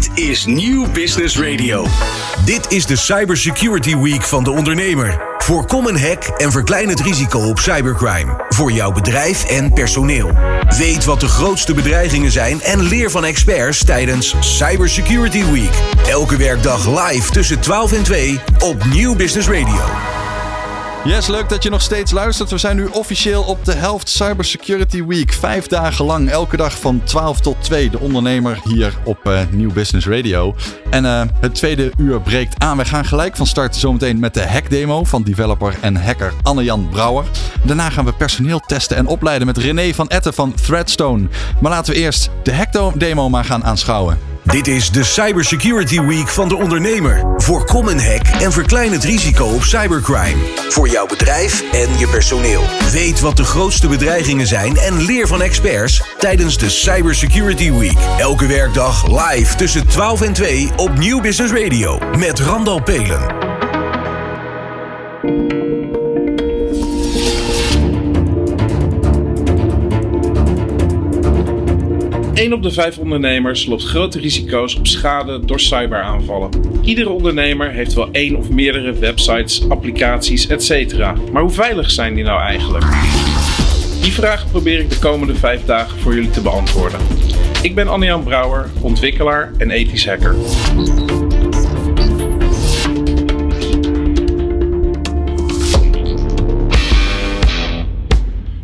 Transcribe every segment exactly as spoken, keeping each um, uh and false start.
Dit is New Business Radio. Dit is de Cyber Security Week van De Ondernemer. Voorkom een hack en verklein het risico op cybercrime. Voor jouw bedrijf en personeel. Weet wat de grootste bedreigingen zijn en leer van experts tijdens Cyber Security Week. Elke werkdag live tussen twaalf en twee op New Business Radio. Yes, leuk dat je nog steeds luistert. We zijn nu officieel op de helft Cyber Security Week. Vijf dagen lang, elke dag van twaalf tot twee. De Ondernemer hier op uh, New Business Radio. En uh, het tweede uur breekt aan. We gaan gelijk van start zometeen met de hackdemo van developer en hacker Anne-Jan Brouwer. Daarna gaan we personeel testen en opleiden met René van Etten van Threatstone. Maar laten we eerst de hackdemo maar gaan aanschouwen. Dit is de Cyber Security Week van De Ondernemer. Voorkom een hack en verklein het risico op cybercrime. Voor jouw bedrijf en je personeel. Weet wat de grootste bedreigingen zijn en leer van experts tijdens de Cyber Security Week. Elke werkdag live tussen twaalf en twee op New Business Radio met Randal Peelen. Een op de vijf ondernemers loopt grote risico's op schade door cyberaanvallen. Iedere ondernemer heeft wel één of meerdere websites, applicaties, et cetera. Maar hoe veilig zijn die nou eigenlijk? Die vraag probeer ik de komende vijf dagen voor jullie te beantwoorden. Ik ben Anne-Jan Brouwer, ontwikkelaar en ethisch hacker.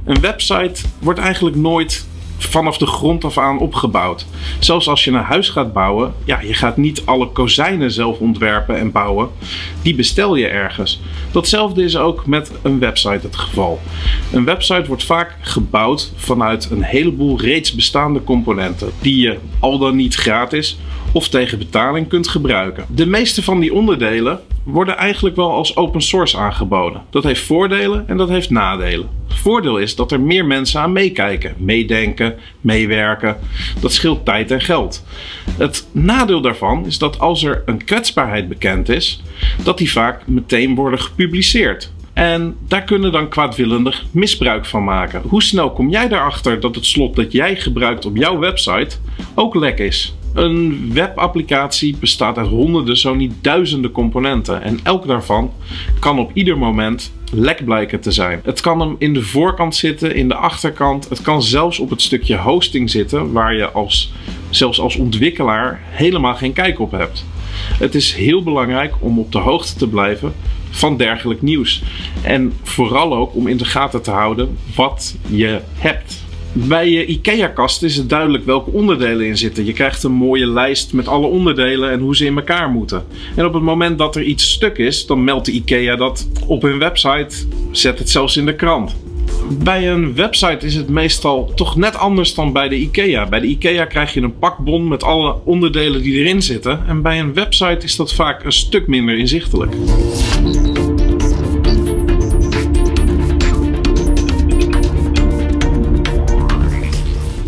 Een website wordt eigenlijk nooit vanaf de grond af aan opgebouwd. Zelfs als je een huis gaat bouwen, ja, je gaat niet alle kozijnen zelf ontwerpen en bouwen. Die bestel je ergens. Datzelfde is ook met een website het geval. Een website wordt vaak gebouwd vanuit een heleboel reeds bestaande componenten die je al dan niet gratis of tegen betaling kunt gebruiken. De meeste van die onderdelen worden eigenlijk wel als open source aangeboden. Dat heeft voordelen en dat heeft nadelen. Het voordeel is dat er meer mensen aan meekijken, meedenken, meewerken. Dat scheelt tijd en geld. Het nadeel daarvan is dat als er een kwetsbaarheid bekend is, dat die vaak meteen worden gepubliceerd. En daar kunnen dan kwaadwillig misbruik van maken. Hoe snel kom jij erachter dat het slot dat jij gebruikt op jouw website ook lek is? Een webapplicatie bestaat uit honderden, zo niet duizenden componenten. En elk daarvan kan op ieder moment lek blijken te zijn. Het kan hem in de voorkant zitten, in de achterkant. Het kan zelfs op het stukje hosting zitten, waar je als, zelfs als ontwikkelaar helemaal geen kijk op hebt. Het is heel belangrijk om op de hoogte te blijven van dergelijk nieuws. En vooral ook om in de gaten te houden wat je hebt. Bij je IKEA-kast is het duidelijk welke onderdelen in zitten. Je krijgt een mooie lijst met alle onderdelen en hoe ze in elkaar moeten. En op het moment dat er iets stuk is, dan meldt de IKEA dat op hun website. Zet het zelfs in de krant. Bij een website is het meestal toch net anders dan bij de IKEA. Bij de IKEA krijg je een pakbon met alle onderdelen die erin zitten. En bij een website is dat vaak een stuk minder inzichtelijk.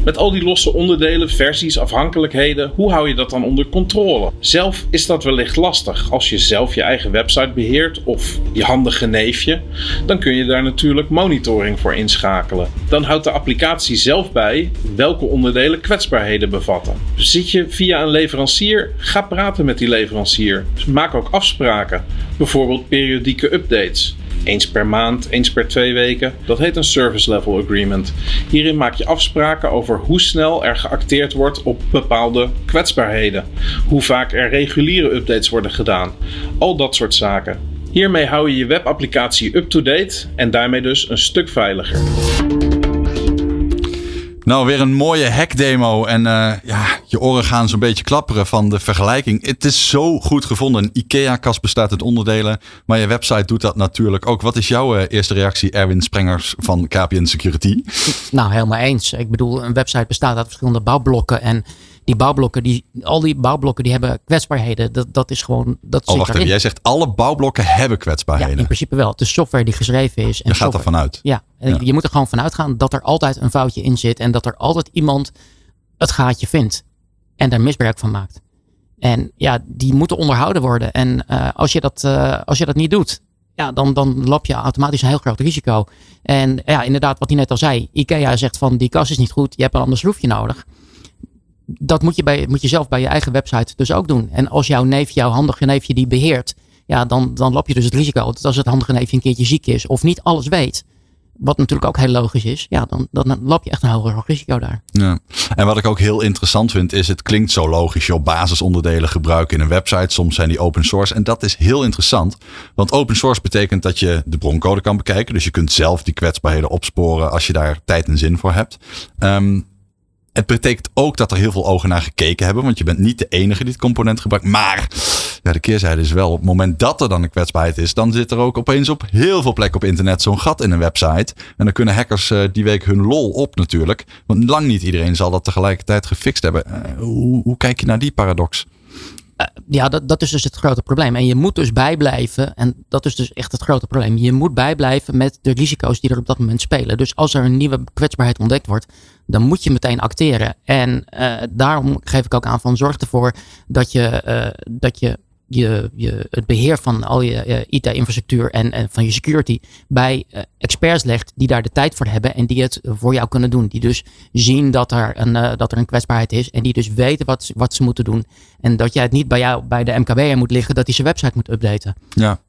Met al die losse onderdelen, versies, afhankelijkheden, hoe hou je dat dan onder controle? Zelf is dat wellicht lastig. Als je zelf je eigen website beheert of je handige neefje, dan kun je daar natuurlijk monitoring voor inschakelen. Dan houdt de applicatie zelf bij welke onderdelen kwetsbaarheden bevatten. Zit je via een leverancier? Ga praten met die leverancier. Maak ook afspraken, bijvoorbeeld periodieke updates. Eens per maand, eens per twee weken. Dat heet een Service Level Agreement. Hierin maak je afspraken over hoe snel er geacteerd wordt op bepaalde kwetsbaarheden. Hoe vaak er reguliere updates worden gedaan. Al dat soort zaken. Hiermee hou je je webapplicatie up-to-date en daarmee dus een stuk veiliger. Nou, weer een mooie hackdemo. En uh, ja, je oren gaan zo'n beetje klapperen van de vergelijking. Het is zo goed gevonden. Een IKEA-kast bestaat uit onderdelen. Maar je website doet dat natuurlijk ook. Wat is jouw uh, eerste reactie, Erwin Sprengers van K P N Security? Nou, helemaal eens. Ik bedoel, een website bestaat uit verschillende bouwblokken. En die bouwblokken, die, al die bouwblokken die hebben kwetsbaarheden. Dat, dat is gewoon... Dat oh, wacht even. Jij zegt alle bouwblokken hebben kwetsbaarheden. Ja, in principe wel. Het is software die geschreven is. En je gaat er vanuit. Ja, en ja, je moet er gewoon vanuit gaan dat er altijd een foutje in zit. En dat er altijd iemand het gaatje vindt. En daar misbruik van maakt. En ja, die moeten onderhouden worden. En uh, als, je dat, uh, als je dat niet doet, ja, dan, dan loop je automatisch een heel groot risico. En ja, inderdaad, wat hij net al zei. IKEA zegt van, die kast is niet goed. Je hebt een ander schroefje nodig. dat moet je, bij, moet je zelf bij je eigen website dus ook doen. En als jouw neef, jouw handige neefje die beheert, ja, dan, dan loop je dus het risico dat als het handige neefje een keertje ziek is of niet alles weet, wat natuurlijk ook heel logisch is, ja, dan, dan loop je echt een hoger risico daar. Ja. En wat ik ook heel interessant vind is, het klinkt zo logisch, joh, basisonderdelen gebruiken in een website. Soms zijn die open source en dat is heel interessant. Want open source betekent dat je de broncode kan bekijken. Dus je kunt zelf die kwetsbaarheden opsporen als je daar tijd en zin voor hebt. Um, het betekent ook dat er heel veel ogen naar gekeken hebben. Want je bent niet de enige die het component gebruikt. Maar ja, de keerzijde is wel, op het moment dat er dan een kwetsbaarheid is, dan zit er ook opeens op heel veel plekken op internet zo'n gat in een website. En dan kunnen hackers uh, die week hun lol op natuurlijk. Want lang niet iedereen zal dat tegelijkertijd gefixt hebben. Uh, hoe, hoe kijk je naar die paradox? Uh, ja, dat, dat is dus het grote probleem. En je moet dus bijblijven. En dat is dus echt het grote probleem. Je moet bijblijven met de risico's die er op dat moment spelen. Dus als er een nieuwe kwetsbaarheid ontdekt wordt, dan moet je meteen acteren. En uh, daarom geef ik ook aan van zorg ervoor dat je, uh, dat je Je, je, het beheer van al je uh, I T-infrastructuur en, en van je security bij uh, experts legt die daar de tijd voor hebben en die het voor jou kunnen doen. Die dus zien dat er een, uh, dat er een kwetsbaarheid is en die dus weten wat, wat ze moeten doen. En dat jij het niet bij jou, bij de M K B'er moet liggen dat hij zijn website moet updaten. Ja.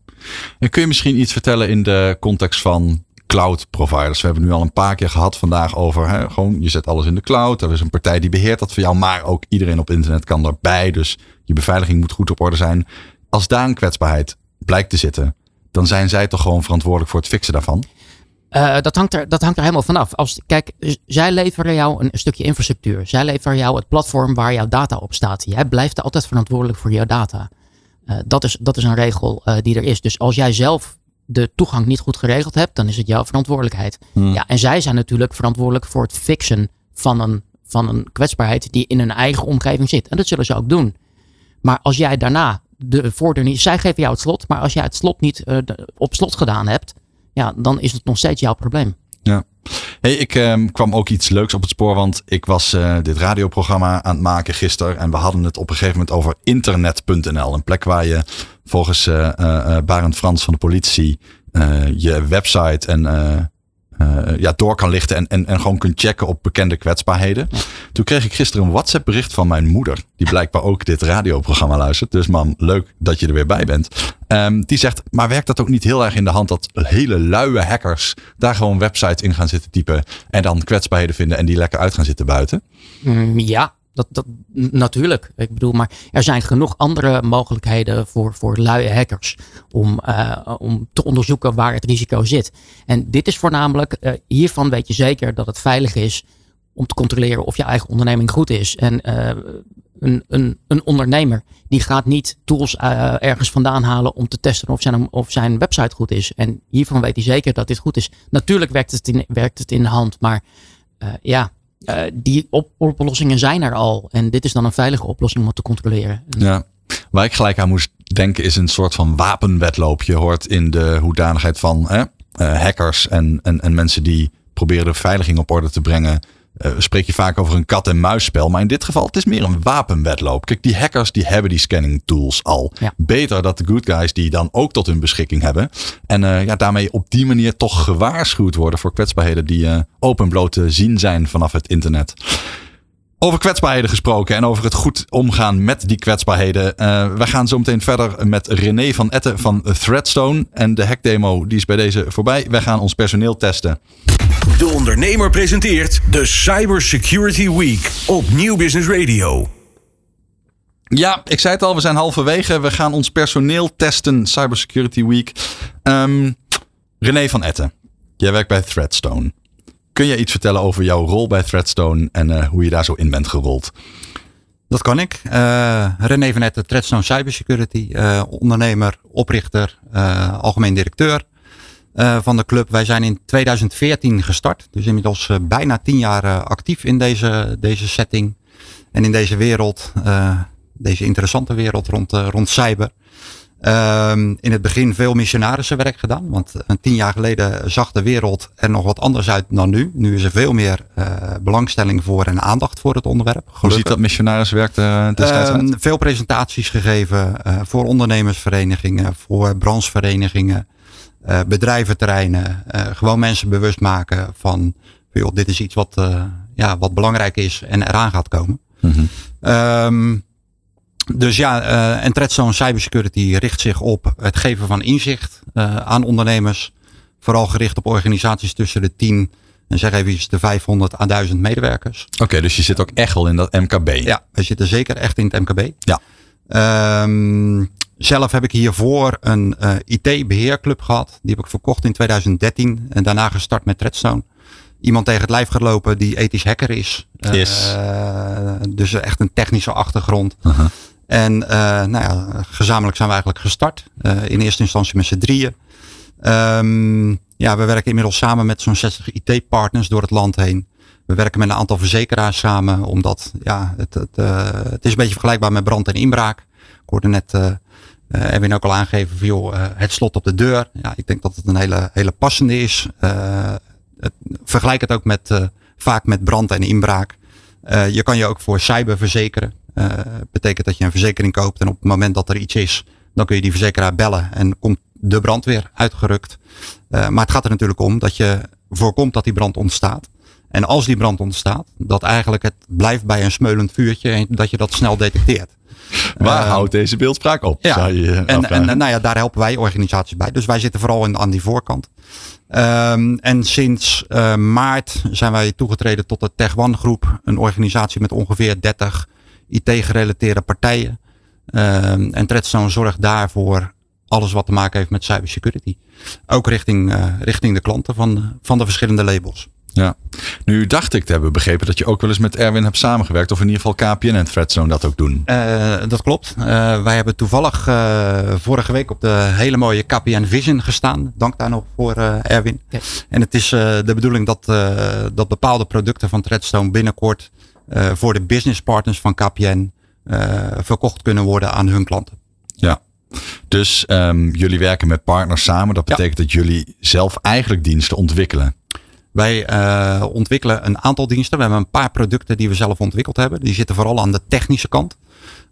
En kun je misschien iets vertellen in de context van cloud providers? We hebben nu al een paar keer gehad vandaag over, hè, gewoon je zet alles in de cloud. Er is een partij die beheert dat voor jou, maar ook iedereen op internet kan daarbij. Dus je beveiliging moet goed op orde zijn. Als daar een kwetsbaarheid blijkt te zitten, dan zijn zij toch gewoon verantwoordelijk voor het fixen daarvan? Uh, dat, hangt er, dat hangt er helemaal vanaf. Als, kijk, zij leveren jou een stukje infrastructuur. Zij leveren jou het platform waar jouw data op staat. Jij blijft er altijd verantwoordelijk voor jouw data. Uh, dat, is, dat is een regel uh, die er is. Dus als jij zelf de toegang niet goed geregeld hebt, dan is het jouw verantwoordelijkheid. Hmm. Ja, en zij zijn natuurlijk verantwoordelijk voor het fixen van een, van een kwetsbaarheid die in hun eigen omgeving zit. En dat zullen ze ook doen. Maar als jij daarna de voordeur niet, zij geven jou het slot, maar als jij het slot niet uh, de, op slot gedaan hebt, ja, dan is het nog steeds jouw probleem. Ja. Hey, ik um, kwam ook iets leuks op het spoor, want ik was uh, dit radioprogramma aan het maken gisteren en we hadden het op een gegeven moment over internet punt n l. Een plek waar je volgens uh, uh, Barend Frans van de politie uh, je website en uh, uh, ja, door kan lichten en, en, en gewoon kunt checken op bekende kwetsbaarheden. Ja. Toen kreeg ik gisteren een WhatsApp bericht van mijn moeder, die blijkbaar ook dit radioprogramma luistert. Dus mam, leuk dat je er weer bij bent. Um, die zegt, maar werkt dat ook niet heel erg in de hand dat hele luie hackers daar gewoon websites in gaan zitten typen en dan kwetsbaarheden vinden en die lekker uit gaan zitten buiten? Mm, ja, dat, dat, natuurlijk. Ik bedoel, maar er zijn genoeg andere mogelijkheden voor, voor luie hackers om, uh, om te onderzoeken waar het risico zit. En dit is voornamelijk, uh, hiervan weet je zeker dat het veilig is om te controleren of je eigen onderneming goed is. En uh, een, een, een ondernemer die gaat niet tools uh, ergens vandaan halen om te testen of zijn, of zijn website goed is. En hiervan weet hij zeker dat dit goed is. Natuurlijk werkt het in, werkt het in de hand, maar uh, ja, uh, die op, oplossingen zijn er al. En dit is dan een veilige oplossing om te controleren. Ja. Waar ik gelijk aan moest denken is een soort van wapenwedloop. Je hoort in de hoedanigheid van eh, uh, hackers en, en, en mensen die proberen de beveiliging op orde te brengen. Uh, spreek je vaak over een kat-en-muisspel. Maar in dit geval, het is meer een wapenwedloop. Kijk, die hackers die hebben die scanning tools al. Ja. Beter dat de good guys die dan ook tot hun beschikking hebben. En uh, ja, daarmee op die manier toch gewaarschuwd worden voor kwetsbaarheden die uh, openbloot te zien zijn vanaf het internet. Over kwetsbaarheden gesproken en over het goed omgaan met die kwetsbaarheden. Uh, we gaan zo meteen verder met René van Etten van Threatstone. En de hackdemo die is bij deze voorbij. Wij gaan ons personeel testen. De Ondernemer presenteert de Cyber Security Week op New Business Radio. Ja, ik zei het al, we zijn halverwege. We gaan ons personeel testen, Cyber Security Week. Um, René van Etten, jij werkt bij Threatstone. Kun jij iets vertellen over jouw rol bij Threatstone en uh, hoe je daar zo in bent gerold? Dat kan ik. Uh, René van Etten, Threatstone Cyber Security. Uh, ondernemer, oprichter, uh, algemeen directeur. Uh, van de club. Wij zijn in tweeduizend veertien gestart. Dus inmiddels uh, bijna tien jaar uh, actief in deze, deze setting. En in deze wereld. Uh, deze interessante wereld rond, uh, rond cyber. Uh, in het begin veel missionarissenwerk gedaan. Want uh, tien jaar geleden zag de wereld er nog wat anders uit dan nu. Nu is er veel meer uh, belangstelling voor en aandacht voor het onderwerp. Gelukkig. Hoe ziet dat missionarissenwerk uh, destijds uit? Uh, veel presentaties gegeven uh, voor ondernemersverenigingen. Voor brancheverenigingen. Uh, bedrijventerreinen, uh, gewoon mensen bewust maken van joh, dit is iets wat, uh, ja, wat belangrijk is en eraan gaat komen. Mm-hmm. Um, dus ja, uh, en Threatstone Cybersecurity richt zich op het geven van inzicht uh, aan ondernemers. Vooral gericht op organisaties tussen de tien en zeg even de vijfhonderd à duizend medewerkers. Oké, okay, dus je zit ook echt wel in dat M K B. Ja, we zitten zeker echt in het M K B. Ja. Um, zelf heb ik hiervoor een uh, I T-beheerclub gehad. Die heb ik verkocht in twintig dertien en daarna gestart met Threatstone. Iemand tegen het lijf gaat lopen die ethisch hacker is. Uh, yes. Dus echt een technische achtergrond. Uh-huh. En uh, nou ja, gezamenlijk zijn we eigenlijk gestart. Uh, in eerste instantie met z'n drieën. Um, ja, we werken inmiddels samen met zo'n zestig I T-partners door het land heen. We werken met een aantal verzekeraars samen. Omdat ja, het, het, uh, het is een beetje vergelijkbaar met brand en inbraak. Ik hoorde net uh, uh, Erwin ook al aangeven van joh, uh, het slot op de deur. Ja, ik denk dat het een hele, hele passende is. Uh, het, vergelijk het ook met, uh, vaak met brand en inbraak. Uh, je kan je ook voor cyber verzekeren. Uh, betekent dat je een verzekering koopt en op het moment dat er iets is, dan kun je die verzekeraar bellen en komt de brand weer uitgerukt. Uh, maar het gaat er natuurlijk om dat je voorkomt dat die brand ontstaat. En als die brand ontstaat, dat eigenlijk het blijft bij een smeulend vuurtje en dat je dat snel detecteert. Waar uh, houdt deze beeldspraak op? Ja, zou je en, en nou ja, daar helpen wij organisaties bij. Dus wij zitten vooral in, aan die voorkant. Um, en sinds uh, maart zijn wij toegetreden tot de TechOne Groep. Een organisatie met ongeveer dertig I T-gerelateerde partijen. Um, en Threatstone zorgt daarvoor alles wat te maken heeft met cybersecurity. Ook richting, uh, richting de klanten van, van de verschillende labels. Ja, nu dacht ik te hebben begrepen dat je ook wel eens met Erwin hebt samengewerkt. Of in ieder geval K P N en Threatstone dat ook doen. Uh, dat klopt. Uh, wij hebben toevallig uh, vorige week op de hele mooie K P N Vision gestaan. Dank daar nog voor uh, Erwin. Yes. En het is uh, de bedoeling dat, uh, dat bepaalde producten van Threatstone binnenkort uh, voor de business partners van K P N uh, verkocht kunnen worden aan hun klanten. Ja. Dus um, jullie werken met partners samen. Dat betekent ja. dat jullie zelf eigenlijk diensten ontwikkelen. Wij uh, ontwikkelen een aantal diensten. We hebben een paar producten die we zelf ontwikkeld hebben. Die zitten vooral aan de technische kant.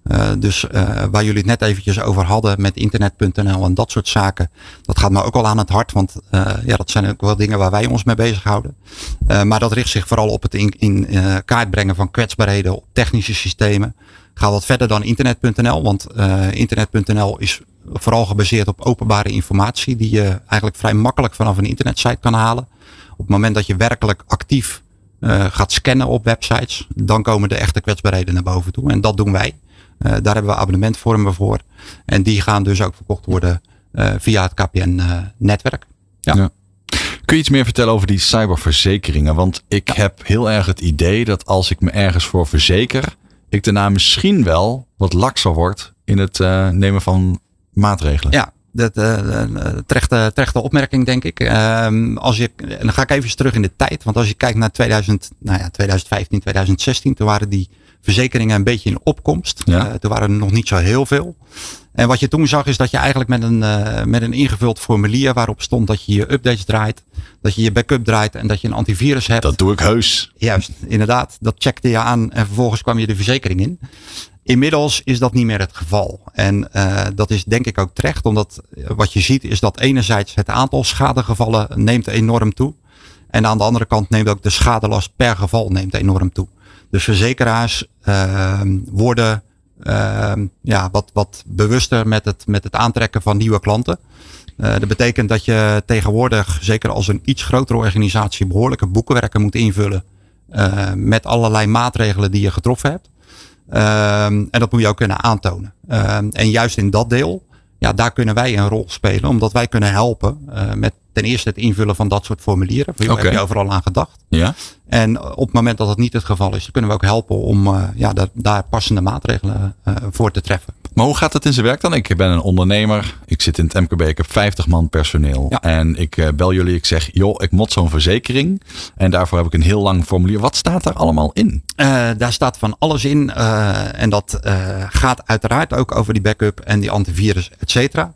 Uh, dus uh, waar jullie het net eventjes over hadden met internet punt n l en dat soort zaken. Dat gaat me ook wel aan het hart. Want uh, ja, dat zijn ook wel dingen waar wij ons mee bezighouden. Uh, maar dat richt zich vooral op het in, in uh, kaart brengen van kwetsbaarheden op technische systemen. Ga wat verder dan internet punt n l. Want uh, internet punt n l is vooral gebaseerd op openbare informatie. Die je eigenlijk vrij makkelijk vanaf een internetsite kan halen. Op het moment dat je werkelijk actief uh, gaat scannen op websites, dan komen de echte kwetsbaarheden naar boven toe. En dat doen wij. Uh, daar hebben we abonnementvormen voor. En die gaan dus ook verkocht worden uh, via het K P N-netwerk. Uh, ja. ja. Kun je iets meer vertellen over die cyberverzekeringen? Want ik ja. heb heel erg het idee dat als ik me ergens voor verzeker, ik daarna misschien wel wat lakser word in het uh, nemen van maatregelen. Ja. Dat, uh, terechte, terechte opmerking, denk ik. Uh, als je, en dan ga ik even terug in de tijd. Want als je kijkt naar tweeduizend, nou ja, tweeduizend vijftien, tweeduizend zestien. Toen waren die verzekeringen een beetje in opkomst. Ja. Uh, toen waren er nog niet zo heel veel. En wat je toen zag is dat je eigenlijk met een, uh, met een ingevuld formulier waarop stond dat je je updates draait. Dat je je backup draait en dat je een antivirus hebt. Dat doe ik heus. Juist, inderdaad. Dat checkte je aan en vervolgens kwam je de verzekering in. Inmiddels is dat niet meer het geval. En uh, dat is denk ik ook terecht. Omdat wat je ziet is dat enerzijds het aantal schadegevallen neemt enorm toe. En aan de andere kant neemt ook de schadelast per geval neemt enorm toe. Dus verzekeraars uh, worden uh, ja, wat, wat bewuster met het, met het aantrekken van nieuwe klanten. Uh, dat betekent dat je tegenwoordig, zeker als een iets grotere organisatie, behoorlijke boekwerken moet invullen. Uh, met allerlei maatregelen die je getroffen hebt. Um, en dat moet je ook kunnen aantonen. Um, en juist in dat deel, ja, daar kunnen wij een rol spelen. Omdat wij kunnen helpen uh, met ten eerste het invullen van dat soort formulieren. Daar okay. heb je overal aan gedacht. Ja. En op het moment dat dat niet het geval is, dan kunnen we ook helpen om uh, ja, daar, daar passende maatregelen uh, voor te treffen. Maar hoe gaat dat in zijn werk dan? Ik ben een ondernemer. Ik zit in het M K B. Ik heb vijftig man personeel. Ja. En ik uh, bel jullie. Ik zeg, joh, ik moet zo'n verzekering. En daarvoor heb ik een heel lang formulier. Wat staat daar allemaal in? Uh, daar staat van alles in. Uh, en dat uh, gaat uiteraard ook over die backup en die antivirus, et cetera.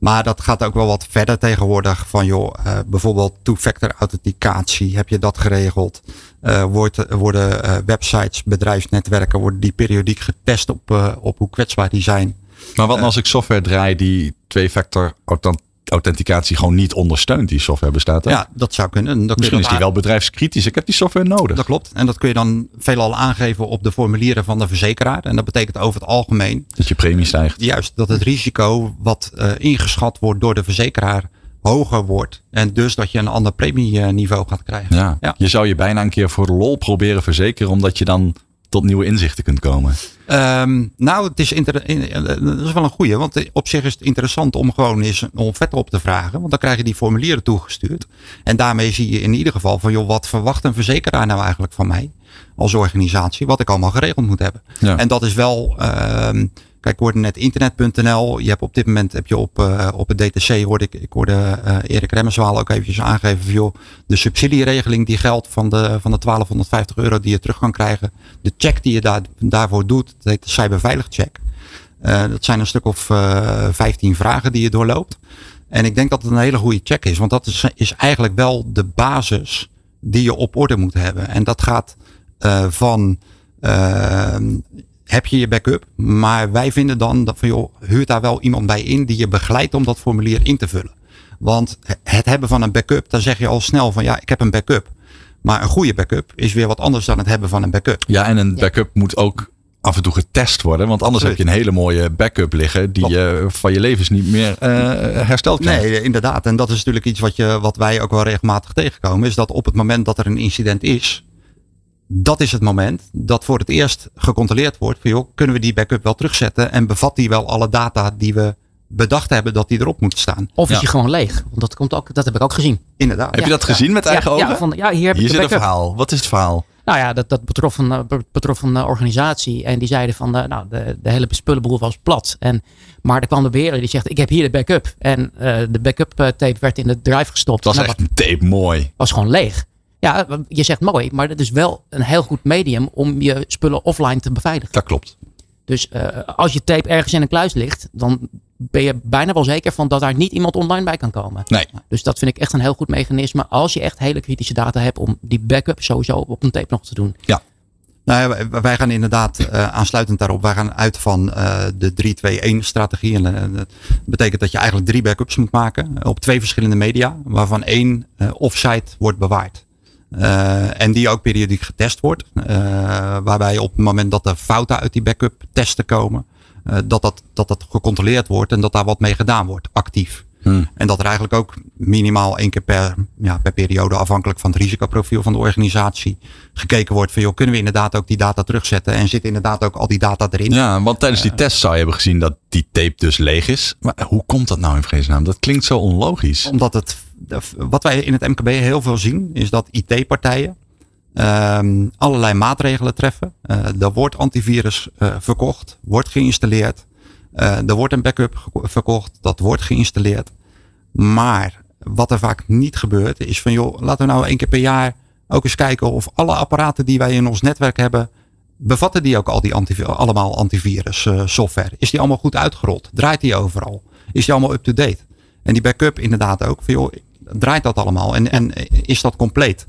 Maar dat gaat ook wel wat verder tegenwoordig. Van joh, uh, bijvoorbeeld two-factor authenticatie. Heb je dat geregeld? Uh, wordt, worden uh, websites, bedrijfsnetwerken, worden die periodiek getest op, uh, op hoe kwetsbaar die zijn? Maar wat uh, als ik software draai die twee-factor authenticatie authenticatie gewoon niet ondersteunt. Die software bestaat er. Ja, dat zou kunnen. Dat Misschien kun je is die wel bedrijfskritisch. Ik heb die software nodig. Dat klopt. En dat kun je dan veelal aangeven op de formulieren van de verzekeraar. En dat betekent over het algemeen... dat je premie stijgt. Juist, dat het risico wat uh, ingeschat wordt door de verzekeraar hoger wordt. En dus dat je een ander premieniveau gaat krijgen. Ja. Ja. Je zou je bijna een keer voor lol proberen verzekeren, omdat je dan tot nieuwe inzichten kunt komen. Um, nou, het is inter- in, dat is wel een goeie. Want op zich is het interessant om gewoon eens een offerte op te vragen. Want dan krijg je die formulieren toegestuurd. En daarmee zie je in ieder geval van, joh, wat verwacht een verzekeraar nou eigenlijk van mij als organisatie? Wat ik allemaal geregeld moet hebben. Ja. En dat is wel... Um, kijk, ik hoorde net internet punt n l. Je hebt op dit moment heb je op, uh, op het D T C, hoorde ik, ik hoorde uh, Erik Remmelzwaal ook eventjes aangeven van, joh, de subsidieregeling die geldt van de, van de twaalfhonderdvijftig euro die je terug kan krijgen. De check die je daar, daarvoor doet, dat heet de cyberveilig check. Uh, dat zijn een stuk of uh, vijftien vragen die je doorloopt. En ik denk dat het een hele goede check is, want dat is, is eigenlijk wel de basis die je op orde moet hebben. En dat gaat uh, van... Uh, heb je je backup, maar wij vinden dan dat van, joh, huur daar wel iemand bij in die je begeleidt om dat formulier in te vullen. Want het hebben van een backup, dan zeg je al snel van, ja, ik heb een backup. Maar een goede backup is weer wat anders dan het hebben van een backup. Ja, en een backup moet ook af en toe getest worden, want anders Absoluut. Heb je een hele mooie backup liggen die je van je levens niet meer uh, hersteld krijgt. Nee, inderdaad. En dat is natuurlijk iets wat, je, wat wij ook wel regelmatig tegenkomen, is dat op het moment dat er een incident is, dat is het moment dat voor het eerst gecontroleerd wordt van, joh, kunnen we die backup wel terugzetten en bevat die wel alle data die we bedacht hebben dat die erop moet staan. Of is ja. die gewoon leeg? Want dat komt ook, dat heb ik ook gezien. Inderdaad. Heb ja, je dat ja. gezien met eigen ja, ogen? Ja, van, ja, hier heb hier ik zit een verhaal. Wat is het verhaal? Nou ja, dat, dat betrof, een, betrof een organisatie en die zeiden van, de, nou, de, de hele spullenboel was plat. En, maar er kwam de beheerder die zegt, ik heb hier de backup. En uh, de backup tape werd in de drive gestopt. Dat was nou, echt een tape, mooi. Was gewoon leeg. Ja, je zegt mooi, maar dat is wel een heel goed medium om je spullen offline te beveiligen. Dat klopt. Dus uh, als je tape ergens in een kluis ligt, dan ben je bijna wel zeker van dat daar niet iemand online bij kan komen. Nee. Dus dat vind ik echt een heel goed mechanisme als je echt hele kritische data hebt om die backup sowieso op een tape nog te doen. Ja. Nou ja, wij gaan inderdaad uh, aansluitend daarop, wij gaan uit van uh, de drie twee één strategie. En uh, dat betekent dat je eigenlijk drie backups moet maken op twee verschillende media, waarvan één uh, offsite wordt bewaard. Uh, en die ook periodiek getest wordt. Uh, waarbij op het moment dat er fouten uit die backup testen komen, Uh, dat, dat, dat dat gecontroleerd wordt en dat daar wat mee gedaan wordt, actief. Hmm. En dat er eigenlijk ook minimaal één keer per, ja, per periode, afhankelijk van het risicoprofiel van de organisatie, gekeken wordt van, joh, kunnen we inderdaad ook die data terugzetten en zit inderdaad ook al die data erin? Ja, want tijdens die uh, test zou je hebben gezien dat die tape dus leeg is. Maar hoe komt dat nou in vredesnaam? Dat klinkt zo onlogisch. Omdat het, wat wij in het M K B heel veel zien, is dat I T-partijen um, allerlei maatregelen treffen. Uh, er wordt antivirus uh, verkocht, wordt geïnstalleerd. Uh, er wordt een backup geko- verkocht, dat wordt geïnstalleerd. Maar wat er vaak niet gebeurt is van, joh, laten we nou één keer per jaar ook eens kijken of alle apparaten die wij in ons netwerk hebben, bevatten die ook al die antiv- allemaal antivirus uh, software? Is die allemaal goed uitgerold? Draait die overal? Is die allemaal up-to-date? En die backup inderdaad ook. Van, joh, draait dat allemaal? En, en is dat compleet?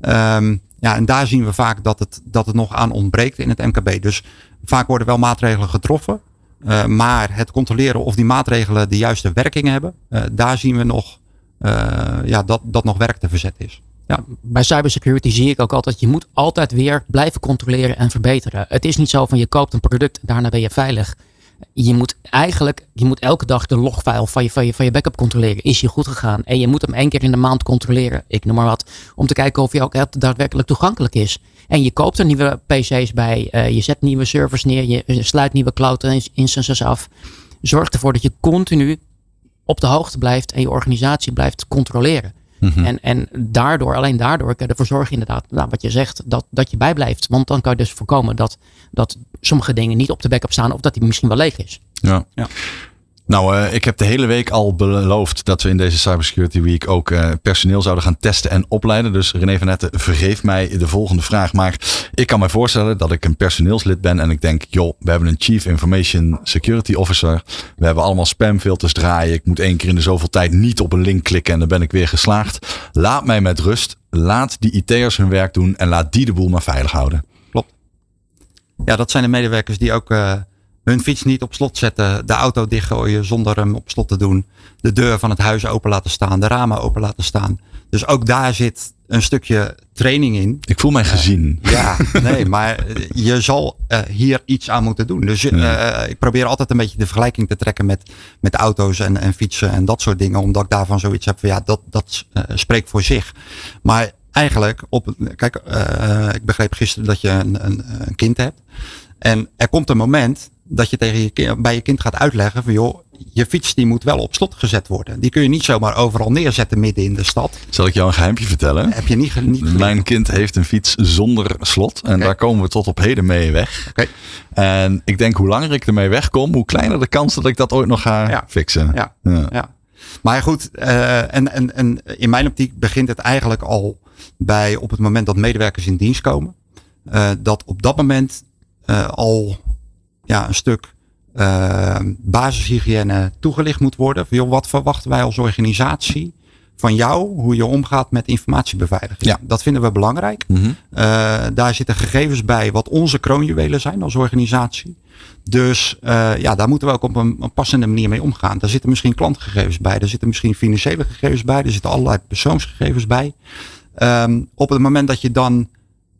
Um, ja, en daar zien we vaak dat het, dat het nog aan ontbreekt in het M K B. Dus vaak worden wel maatregelen getroffen. Uh, maar het controleren of die maatregelen de juiste werking hebben, Uh, daar zien we nog uh, ja, dat, dat nog werk te verzetten is. Ja. Bij cybersecurity zie ik ook altijd, je moet altijd weer blijven controleren en verbeteren. Het is niet zo van je koopt een product, daarna ben je veilig. Je moet eigenlijk, je moet elke dag de logfile van je, van je, van je backup controleren. Is die goed gegaan? En je moet hem één keer in de maand controleren. Ik noem maar wat. Om te kijken of hij ook daadwerkelijk toegankelijk is. En je koopt er nieuwe P C's bij. Uh, je zet nieuwe servers neer. Je sluit nieuwe cloud instances af. Zorg ervoor dat je continu op de hoogte blijft. En je organisatie blijft controleren. Mm-hmm. En, en daardoor, alleen daardoor kan je ervoor zorgen inderdaad, nou, wat je zegt, dat, dat je bijblijft. Want dan kan je dus voorkomen dat, dat sommige dingen niet op de backup staan of dat die misschien wel leeg is. Ja. Ja. Nou, uh, ik heb de hele week al beloofd dat we in deze Cybersecurity Week ook uh, personeel zouden gaan testen en opleiden. Dus René van Etten, vergeef mij de volgende vraag. Maar ik kan me voorstellen dat ik een personeelslid ben en ik denk, joh, we hebben een Chief Information Security Officer. We hebben allemaal spamfilters draaien. Ik moet één keer in de zoveel tijd niet op een link klikken en dan ben ik weer geslaagd. Laat mij met rust. Laat die I T'ers hun werk doen en laat die de boel maar veilig houden. Klopt. Ja, dat zijn de medewerkers die ook Uh... hun fiets niet op slot zetten, de auto dichtgooien zonder hem op slot te doen, de deur van het huis open laten staan, de ramen open laten staan. Dus ook daar zit een stukje training in. Ik voel mij gezien. Uh, ja, nee, maar je zal uh, hier iets aan moeten doen. Dus uh, ja. ik probeer altijd een beetje de vergelijking te trekken met, met auto's en, en fietsen en dat soort dingen. Omdat ik daarvan zoiets heb van ja, dat, dat uh, spreekt voor zich. Maar eigenlijk, op, kijk, uh, ik begreep gisteren dat je een, een, een kind hebt. En er komt een moment dat je tegen je, bij je kind gaat uitleggen van joh, je fiets die moet wel op slot gezet worden. Die kun je niet zomaar overal neerzetten midden in de stad. Zal ik jou een geheimpje vertellen? Heb je niet, niet Mijn kind heeft een fiets zonder slot. En okay. daar komen we tot op heden mee weg. Okay. En ik denk hoe langer ik ermee wegkom, hoe kleiner de kans dat ik dat ooit nog ga ja. fixen. Ja. Ja. Ja. Maar goed, uh, en, en, en in mijn optiek begint het eigenlijk al bij op het moment dat medewerkers in dienst komen. Uh, dat op dat moment uh, al ja, een stuk... Uh, basishygiëne toegelicht moet worden. Joh, wat verwachten wij als organisatie van jou, hoe je omgaat met informatiebeveiliging? Ja. Dat vinden we belangrijk. Mm-hmm. Uh, daar zitten gegevens bij wat onze kroonjuwelen zijn als organisatie. Dus uh, ja, daar moeten we ook op een, een passende manier mee omgaan. Daar zitten misschien klantgegevens bij, daar zitten misschien financiële gegevens bij, er zitten allerlei persoonsgegevens bij. Um, op het moment dat je dan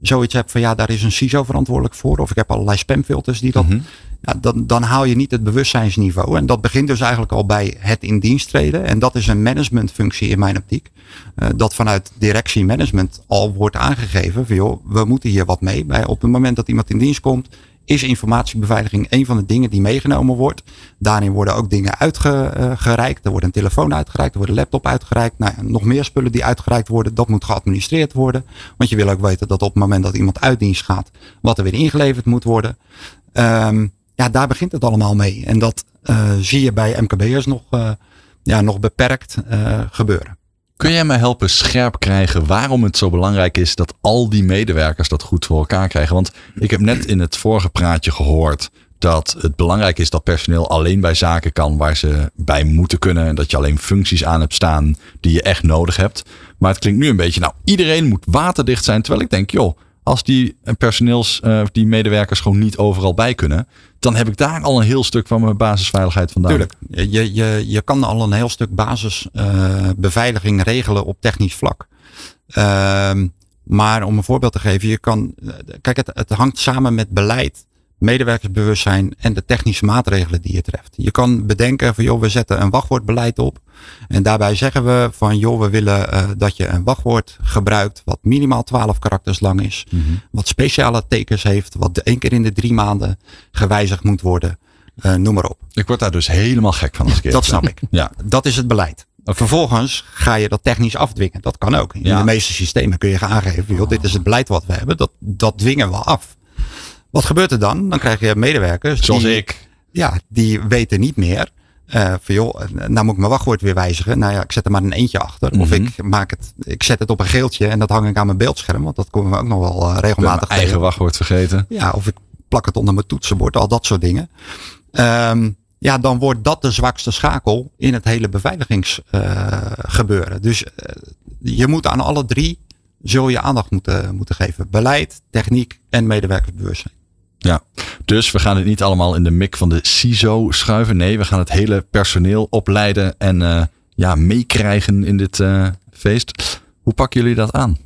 zoiets hebt van ja, daar is een C I S O verantwoordelijk voor. Of ik heb allerlei spamfilters die dat... Mm-hmm. Ja, dan, dan haal je niet het bewustzijnsniveau. En dat begint dus eigenlijk al bij het in dienst treden. En dat is een managementfunctie in mijn optiek. Uh, dat vanuit directie management al wordt aangegeven van joh, we moeten hier wat mee. Bij, op het moment dat iemand in dienst komt, is informatiebeveiliging een van de dingen die meegenomen wordt. Daarin worden ook dingen uitgereikt. Uh, er wordt een telefoon uitgereikt, er wordt een laptop uitgereikt. Nou ja, nog meer spullen die uitgereikt worden. Dat moet geadministreerd worden. Want je wil ook weten dat op het moment dat iemand uit dienst gaat, wat er weer ingeleverd moet worden. Um, Ja, daar begint het allemaal mee. En dat uh, zie je bij M K B'ers nog, uh, ja, nog beperkt uh, gebeuren. Kun jij mij helpen scherp krijgen waarom het zo belangrijk is dat al die medewerkers dat goed voor elkaar krijgen? Want ik heb net in het vorige praatje gehoord dat het belangrijk is dat personeel alleen bij zaken kan waar ze bij moeten kunnen. En dat je alleen functies aan hebt staan die je echt nodig hebt. Maar het klinkt nu een beetje, nou iedereen moet waterdicht zijn. Terwijl ik denk, joh. Als die personeels, uh, die medewerkers gewoon niet overal bij kunnen, dan heb ik daar al een heel stuk van mijn basisveiligheid vandaan. Tuurlijk. Je, je, je kan al een heel stuk basisbeveiliging uh, regelen op technisch vlak. Uh, maar om een voorbeeld te geven, je kan, kijk, het, het hangt samen met beleid, medewerkersbewustzijn en de technische maatregelen die je treft. Je kan bedenken van joh, we zetten een wachtwoordbeleid op. En daarbij zeggen we van joh, we willen uh, dat je een wachtwoord gebruikt wat minimaal twaalf karakters lang is. Mm-hmm. Wat speciale tekens heeft, wat één keer in de drie maanden gewijzigd moet worden. Uh, noem maar op. Ik word daar dus helemaal gek van als ik. Dat snap ik. Ja. Dat is het beleid. Okay. Vervolgens ga je dat technisch afdwingen. Dat kan ook. In ja. de meeste systemen kun je gaan aangeven joh, dit is het beleid wat we hebben. Dat, dat dwingen we af. Wat gebeurt er dan? Dan krijg je medewerkers. Zoals die, ik. Ja, die weten niet meer. Uh, van joh, nou moet ik mijn wachtwoord weer wijzigen. Nou ja, ik zet er maar een eentje achter. Mm-hmm. Of ik maak het, ik zet het op een geeltje en dat hang ik aan mijn beeldscherm. Want dat komen we ook nog wel uh, regelmatig tegen. Mijn eigen wachtwoord vergeten. Ja, of ik plak het onder mijn toetsenbord. Al dat soort dingen. Um, ja, dan wordt dat de zwakste schakel in het hele beveiligingsgebeuren. Uh, dus uh, je moet aan alle drie zul je aandacht moeten, moeten geven. Beleid, techniek en medewerkersbewustzijn. Ja, dus we gaan het niet allemaal in de mik van de C I S O schuiven. Nee, we gaan het hele personeel opleiden en uh, ja, meekrijgen in dit uh, feest. Hoe pakken jullie dat aan?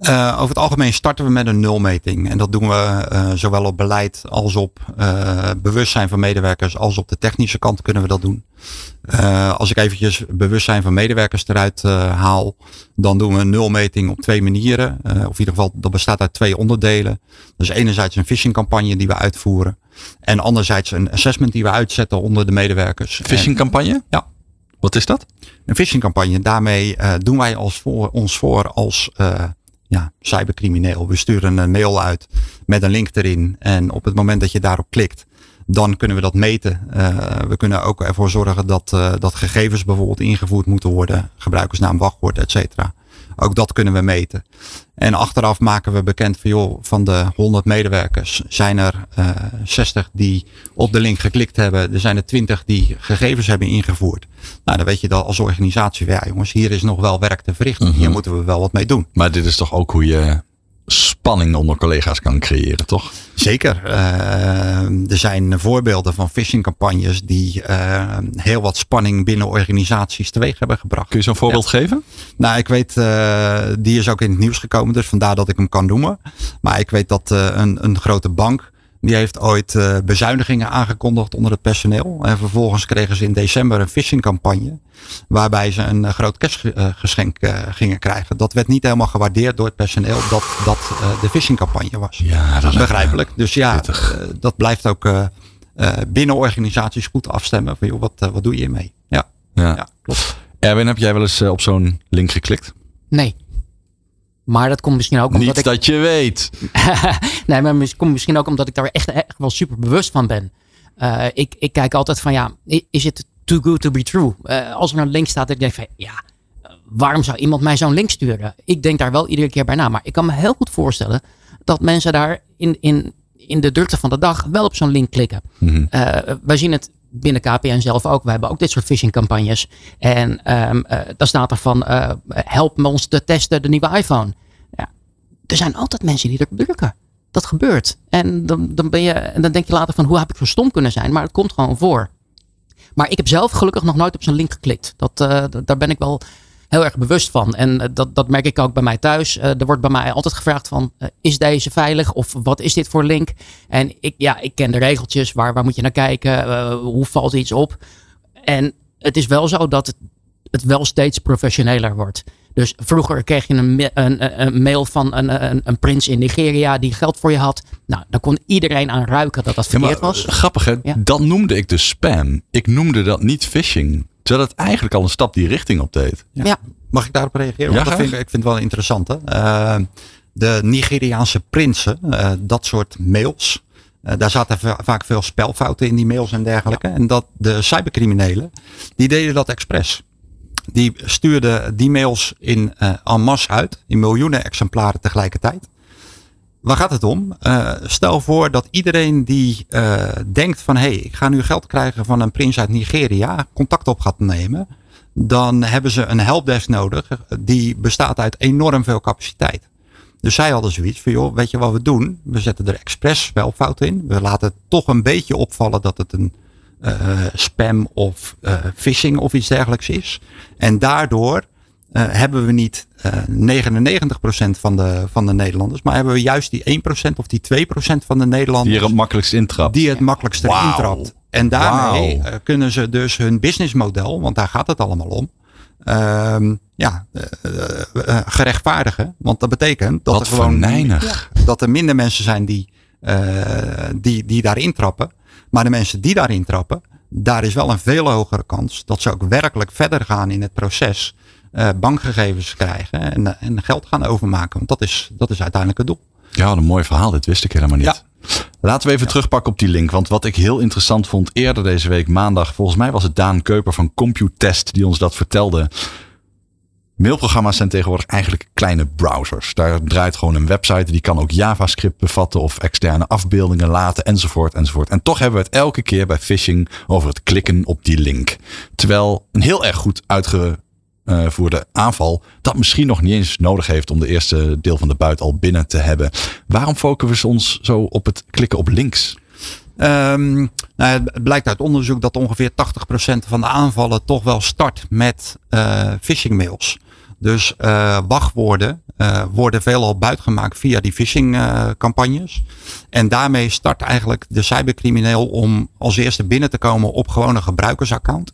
Uh, over het algemeen starten we met een nulmeting. En dat doen we uh, zowel op beleid als op uh, bewustzijn van medewerkers. Als op de technische kant kunnen we dat doen. Uh, als ik eventjes bewustzijn van medewerkers eruit uh, haal. Dan doen we een nulmeting op twee manieren. Uh, of in ieder geval, dat bestaat uit twee onderdelen. Dus enerzijds een phishingcampagne die we uitvoeren. En anderzijds een assessment die we uitzetten onder de medewerkers. Phishingcampagne? Ja. Wat is dat? Een phishingcampagne. Daarmee uh, doen wij als voor, ons voor als... Uh, Ja, cybercrimineel. We sturen een mail uit met een link erin. En op het moment dat je daarop klikt, dan kunnen we dat meten. Uh, we kunnen ook ervoor zorgen dat, uh, dat gegevens bijvoorbeeld ingevoerd moeten worden. Gebruikersnaam, wachtwoord, et cetera. Ook dat kunnen we meten. En achteraf maken we bekend van joh, van de honderd medewerkers zijn er uh, zestig die op de link geklikt hebben. Er zijn er twintig die gegevens hebben ingevoerd. Nou, dan weet je dat als organisatie, ja jongens, hier is nog wel werk te verrichten. Uh-huh. Hier moeten we wel wat mee doen. Maar dit is toch ook hoe je spanning onder collega's kan creëren, toch? Zeker. Uh, er zijn voorbeelden van phishingcampagnes die uh, heel wat spanning binnen organisaties teweeg hebben gebracht. Kun je zo'n voorbeeld ja. geven? Nou, ik weet, uh, die is ook in het nieuws gekomen, dus vandaar dat ik hem kan noemen. Maar ik weet dat uh, een, een grote bank, die heeft ooit uh, bezuinigingen aangekondigd onder het personeel. En vervolgens kregen ze in december een phishingcampagne, waarbij ze een uh, groot kerstgeschenk uh, gingen krijgen. Dat werd niet helemaal gewaardeerd door het personeel dat dat uh, de phishingcampagne was. Ja, dat is begrijpelijk. Uh, dus ja, uh, dat blijft ook uh, uh, binnen organisaties goed afstemmen. Van, joh, wat, uh, wat doe je hiermee? Ja. Ja. Ja, klopt. Erwin, heb jij wel eens uh, op zo'n link geklikt? Nee. Maar dat komt misschien ook omdat Niet ik... dat je weet. Nee, maar het komt misschien ook omdat ik daar echt, echt wel super bewust van ben. Uh, ik, ik kijk altijd van ja, is het too good to be true? Uh, als er een link staat, ik denk van ja, waarom zou iemand mij zo'n link sturen? Ik denk daar wel iedere keer bij na. Maar ik kan me heel goed voorstellen dat mensen daar in, in, in de drukte van de dag wel op zo'n link klikken. Mm-hmm. Uh, wij zien het binnen K P N zelf ook. We hebben ook dit soort phishingcampagnes. En um, uh, daar staat er van uh, help me ons te testen de nieuwe iPhone. Ja, er zijn altijd mensen die erop drukken. Dat gebeurt. En dan, dan, ben je, en dan denk je later van hoe heb ik zo stom kunnen zijn. Maar het komt gewoon voor. Maar ik heb zelf gelukkig nog nooit op zo'n link geklikt. Dat, uh, d- daar ben ik wel heel erg bewust van. En uh, dat, dat merk ik ook bij mij thuis. Uh, er wordt bij mij altijd gevraagd van uh, is deze veilig? Of wat is dit voor link? En ik, ja, ik ken de regeltjes. Waar, waar moet je naar kijken? Uh, hoe valt iets op? En het is wel zo dat het, het wel steeds professioneler wordt. Dus vroeger kreeg je een, een, een mail van een, een, een prins in Nigeria die geld voor je had. Nou, daar kon iedereen aan ruiken dat dat verkeerd was. Ja, maar, grappig hè, ja. Dat noemde ik dus spam. Ik noemde dat niet phishing. Terwijl het eigenlijk al een stap die richting op deed. Ja. Ja. Mag ik daarop reageren? Ja, dat vind ik, ik vind het wel interessant hè. Uh, de Nigeriaanse prinsen, uh, dat soort mails. Uh, daar zaten v- vaak veel spelfouten in die mails en dergelijke. Ja. En dat de cybercriminelen, die deden dat expres. Die stuurde die mails in uh, en masse uit. In miljoenen exemplaren tegelijkertijd. Waar gaat het om? Uh, stel voor dat iedereen die uh, denkt van hé, hey, ik ga nu geld krijgen van een prins uit Nigeria. Contact op gaat nemen. Dan hebben ze een helpdesk nodig. Die bestaat uit enorm veel capaciteit. Dus zij hadden zoiets van joh, weet je wat we doen? We zetten er expres spelfouten in. We laten het toch een beetje opvallen dat het een Uh, spam of uh, phishing of iets dergelijks is. En daardoor uh, hebben we niet uh, negenennegentig procent van de, van de Nederlanders, maar hebben we juist die één procent of die twee procent van de Nederlanders die er het makkelijkst intrapt. Die het makkelijkst wow. intrapt. En daarmee wow. kunnen ze dus hun businessmodel, want daar gaat het allemaal om, Uh, ja, uh, uh, gerechtvaardigen. Want dat betekent dat, dat er gewoon verneinig. dat er minder mensen zijn die, uh, die, die daarin trappen. Maar de mensen die daarin trappen, daar is wel een veel hogere kans dat ze ook werkelijk verder gaan in het proces. Uh, bankgegevens krijgen en, en geld gaan overmaken. Want dat is, dat is uiteindelijk het doel. Ja, wat een mooi verhaal. Dit wist ik helemaal niet. Ja. Laten we even ja. terugpakken op die link. Want wat ik heel interessant vond eerder deze week maandag. Volgens mij was het Daan Keuper van Computest die ons dat vertelde. Mailprogramma's zijn tegenwoordig eigenlijk kleine browsers. Daar draait gewoon een website. Die kan ook JavaScript bevatten of externe afbeeldingen laten enzovoort enzovoort. En toch hebben we het elke keer bij phishing over het klikken op die link. Terwijl een heel erg goed uitgevoerde aanval dat misschien nog niet eens nodig heeft om de eerste deel van de buit al binnen te hebben. Waarom focussen we ons zo op het klikken op links? Um, nou, het blijkt uit onderzoek dat ongeveer tachtig procent van de aanvallen toch wel start met uh, phishing mails. Dus uh, wachtwoorden uh, worden veelal buitgemaakt via die phishing uh, campagnes. En daarmee start eigenlijk de cybercrimineel om als eerste binnen te komen op gewoon een gebruikersaccount.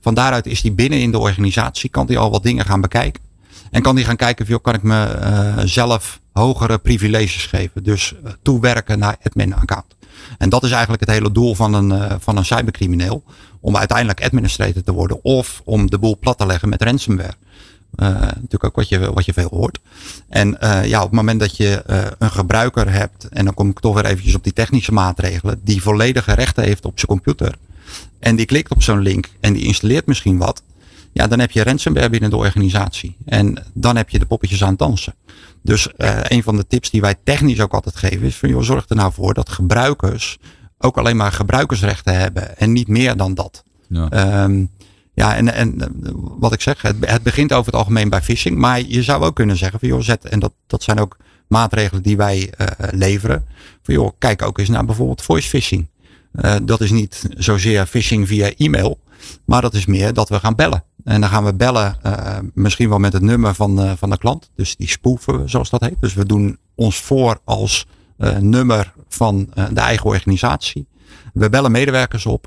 Van daaruit is die binnen in de organisatie, kan die al wat dingen gaan bekijken. En kan die gaan kijken, joh, kan ik me uh, zelf hogere privileges geven. Dus uh, toewerken naar admin account. En dat is eigenlijk het hele doel van een, uh, van een cybercrimineel. Om uiteindelijk administrator te worden. Of om de boel plat te leggen met ransomware. Uh, natuurlijk ook wat je, wat je veel hoort. En uh, ja, op het moment dat je uh, een gebruiker hebt. En dan kom ik toch weer eventjes op die technische maatregelen. Die volledige rechten heeft op zijn computer. En die klikt op zo'n link. En die installeert misschien wat. Ja, dan heb je ransomware binnen de organisatie. En dan heb je de poppetjes aan het dansen. Dus uh, een van de tips die wij technisch ook altijd geven is van joh, zorg er nou voor dat gebruikers ook alleen maar gebruikersrechten hebben. En niet meer dan dat. Ja, um, ja en, en wat ik zeg, het, het begint over het algemeen bij phishing. Maar je zou ook kunnen zeggen van joh, zet, en dat, dat zijn ook maatregelen die wij uh, leveren. Van joh, kijk ook eens naar bijvoorbeeld voice phishing. Uh, dat is niet zozeer phishing via e-mail. Maar dat is meer dat we gaan bellen. En dan gaan we bellen uh, misschien wel met het nummer van, uh, van de klant. Dus die spoeven we, zoals dat heet. Dus we doen ons voor als uh, nummer van uh, de eigen organisatie. We bellen medewerkers op.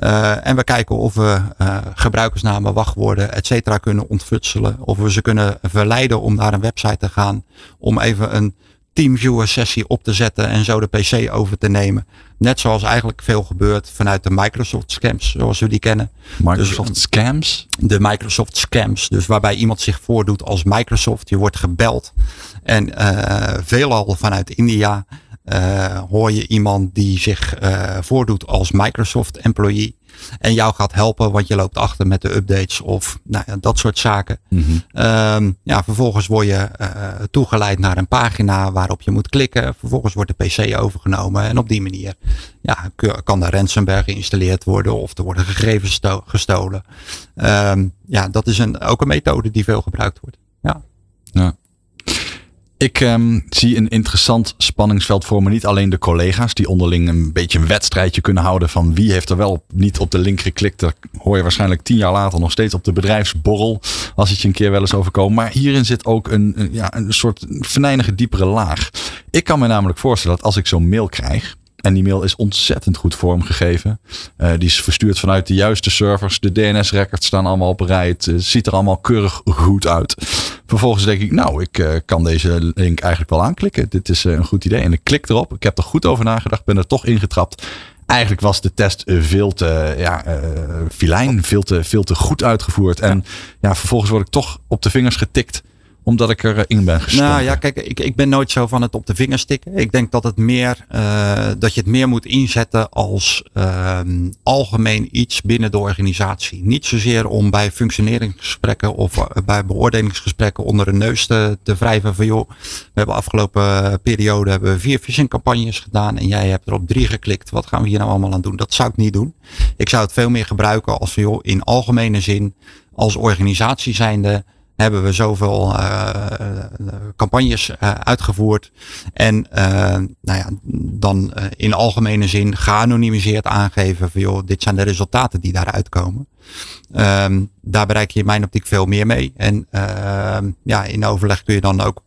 Uh, en we kijken of we uh, gebruikersnamen, wachtwoorden, et cetera kunnen ontfutselen. Of we ze kunnen verleiden om naar een website te gaan. Om even een TeamViewer sessie op te zetten en zo de P C over te nemen. Net zoals eigenlijk veel gebeurt vanuit de Microsoft scams, zoals we die kennen. Microsoft dus, scams? De Microsoft scams. Dus waarbij iemand zich voordoet als Microsoft. Je wordt gebeld. En uh, veelal vanuit India uh, hoor je iemand die zich uh, voordoet als Microsoft employee. En jou gaat helpen, want je loopt achter met de updates of nou ja, dat soort zaken. Mm-hmm. um, ja, vervolgens word je uh, toegeleid naar een pagina waarop je moet klikken. Vervolgens wordt de P C overgenomen. En op die manier ja, kan de ransomware geïnstalleerd worden of er worden gegevens sto- gestolen. Um, ja, dat is een, ook een methode die veel gebruikt wordt. Ja. Ja. Ik um, zie een interessant spanningsveld voor me. Niet alleen de collega's die onderling een beetje een wedstrijdje kunnen houden van wie heeft er wel niet op de link geklikt. Daar hoor je waarschijnlijk tien jaar later nog steeds op de bedrijfsborrel als het je een keer wel eens overkomt. Maar hierin zit ook een, een, ja, een soort venijnige diepere laag. Ik kan me namelijk voorstellen dat als ik zo'n mail krijg. En die mail is ontzettend goed vormgegeven. Uh, die is verstuurd vanuit de juiste servers. De D N S-records staan allemaal op rij. Het uh, ziet er allemaal keurig goed uit. Vervolgens denk ik, nou, ik uh, kan deze link eigenlijk wel aanklikken. Dit is uh, een goed idee. En ik klik erop. Ik heb er goed over nagedacht. Ben er toch ingetrapt. Eigenlijk was de test uh, veel te ja, uh, filijn, veel te, veel te goed uitgevoerd. Ja. En ja, vervolgens word ik toch op de vingers getikt. Omdat ik erin ben gesproken. Nou ja, kijk, ik, ik ben nooit zo van het op de vingers tikken. Ik denk dat het meer uh, dat je het meer moet inzetten als uh, algemeen iets binnen de organisatie. Niet zozeer om bij functioneringsgesprekken of bij beoordelingsgesprekken onder de neus te, te wrijven van joh, we hebben afgelopen periode hebben we vier phishingcampagnes gedaan en jij hebt er op drie geklikt. Wat gaan we hier nou allemaal aan doen? Dat zou ik niet doen. Ik zou het veel meer gebruiken als joh, in algemene zin als organisatie zijnde. Hebben we zoveel uh, campagnes uh, uitgevoerd. En uh, nou ja, dan uh, in algemene zin geanonimiseerd aangeven van joh, dit zijn de resultaten die daaruit komen. Um, daar bereik je in mijn optiek veel meer mee. En uh, ja, in overleg kun je dan ook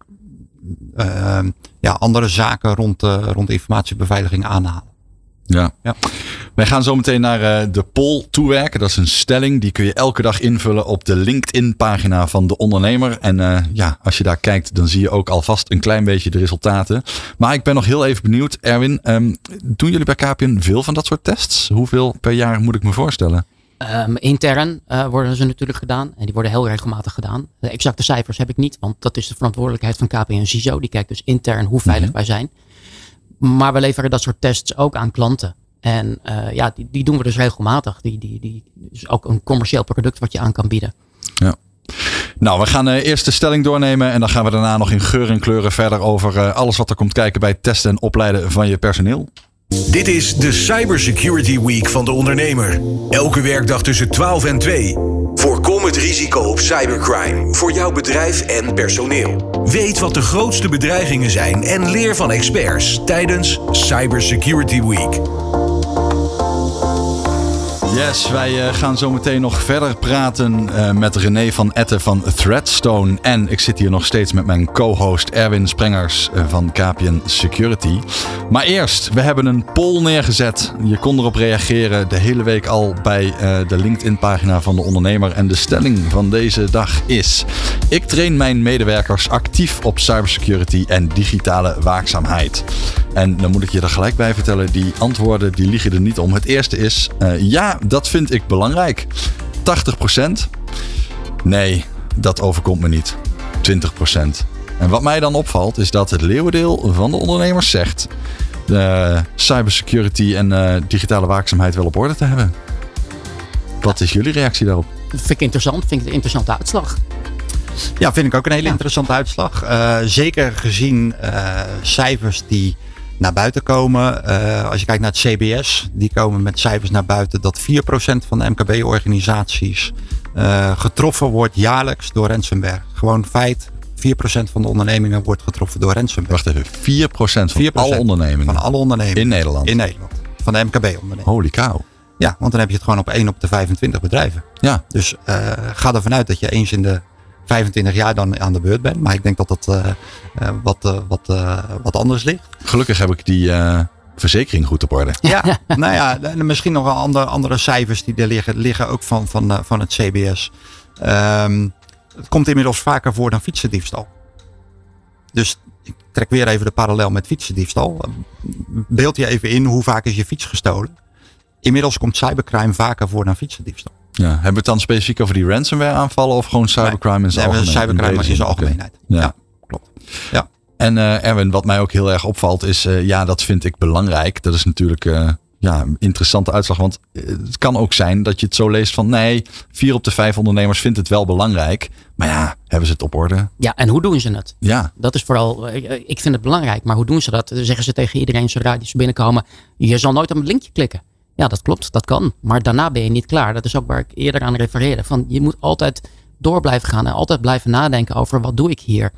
uh, ja, andere zaken rond, uh, rond informatiebeveiliging aanhalen. Ja. Ja. Wij gaan zo meteen naar uh, de poll toewerken. Dat is een stelling. Die kun je elke dag invullen op de LinkedIn-pagina van De Ondernemer. En uh, ja, als je daar kijkt, dan zie je ook alvast een klein beetje de resultaten. Maar ik ben nog heel even benieuwd, Erwin. Um, doen jullie bij K P N veel van dat soort tests? Hoeveel per jaar moet ik me voorstellen? Um, intern uh, worden ze natuurlijk gedaan. En die worden heel regelmatig gedaan. De exacte cijfers heb ik niet, want dat is de verantwoordelijkheid van K P N C I S O. Die kijkt dus intern hoe veilig mm-hmm. wij zijn. Maar we leveren dat soort tests ook aan klanten. En uh, ja, die, die doen we dus regelmatig. Die, die, die is ook een commercieel product wat je aan kan bieden. Ja. Nou, we gaan uh, eerst de stelling doornemen. En dan gaan we daarna nog in geur en kleuren verder over uh, alles wat er komt kijken bij het testen en opleiden van je personeel. Dit is de Cyber Security Week van De Ondernemer. Elke werkdag tussen twaalf en twee. Voorkom het risico op cybercrime voor jouw bedrijf en personeel. Weet wat de grootste bedreigingen zijn en leer van experts tijdens Cyber Security Week. Yes, wij gaan zo meteen nog verder praten met René van Etten van Threatstone. En ik zit hier nog steeds met mijn co-host Erwin Sprengers van K P N Security. Maar eerst, we hebben een poll neergezet. Je kon erop reageren de hele week al bij de LinkedIn-pagina van De Ondernemer. En de stelling van deze dag is: ik train mijn medewerkers actief op cybersecurity en digitale waakzaamheid. En dan moet ik je er gelijk bij vertellen, die antwoorden die liegen er niet om. Het eerste is, uh, ja, dat vind ik belangrijk. tachtig procent. Nee, dat overkomt me niet. twintig procent. En wat mij dan opvalt, is dat het leeuwendeel van de ondernemers zegt Uh, cybersecurity en uh, digitale waakzaamheid wel op orde te hebben. Wat is jullie reactie daarop? Dat vind ik interessant. Vind ik een interessante uitslag. Ja, vind ik ook een hele ja. interessante uitslag. Uh, zeker gezien uh, cijfers die naar buiten komen. Uh, als je kijkt naar het C B S, die komen met cijfers naar buiten dat vier procent van de M K B-organisaties uh, getroffen wordt jaarlijks door ransomware. Gewoon feit, vier procent van de ondernemingen wordt getroffen door ransomware. Wacht even, vier procent van vier procent alle ondernemingen? Van alle ondernemingen. In Nederland? In Nederland. Van de M K B-ondernemingen. Holy cow. Ja, want dan heb je het gewoon op één op de vijfentwintig bedrijven. Ja. Dus uh, ga ervan uit dat je eens in de vijfentwintig jaar dan aan de beurt bent. Maar ik denk dat dat uh, uh, wat, uh, wat, uh, wat anders ligt. Gelukkig heb ik die uh, verzekering goed op orde. Ja, nou ja, misschien nog wel andere, andere cijfers die er liggen. Liggen ook van, van, uh, van het C B S. Um, het komt inmiddels vaker voor dan fietsendiefstal. Dus ik trek weer even de parallel met fietsendiefstal. Beeld je even in hoe vaak is je fiets gestolen. Inmiddels komt cybercrime vaker voor dan fietsendiefstal. Ja, hebben we het dan specifiek over die ransomware aanvallen of gewoon cybercrime nee, in zijn algemeenheid? Cybercrime in zijn algemeenheid. Ja, ja, klopt. Ja. En uh, Erwin, wat mij ook heel erg opvalt is, uh, ja, dat vind ik belangrijk. Dat is natuurlijk uh, ja, een interessante uitslag. Want het kan ook zijn dat je het zo leest van nee, vier op de vijf ondernemers vindt het wel belangrijk. Maar ja, hebben ze het op orde? Ja, en hoe doen ze het? Ja. Dat is vooral, uh, ik vind het belangrijk, maar hoe doen ze dat? Dan zeggen ze tegen iedereen zodra die ze binnenkomen, je zal nooit op het linkje klikken. Ja, dat klopt, dat kan. Maar daarna ben je niet klaar. Dat is ook waar ik eerder aan refereerde. Van, je moet altijd door blijven gaan en altijd blijven nadenken over wat doe ik hier.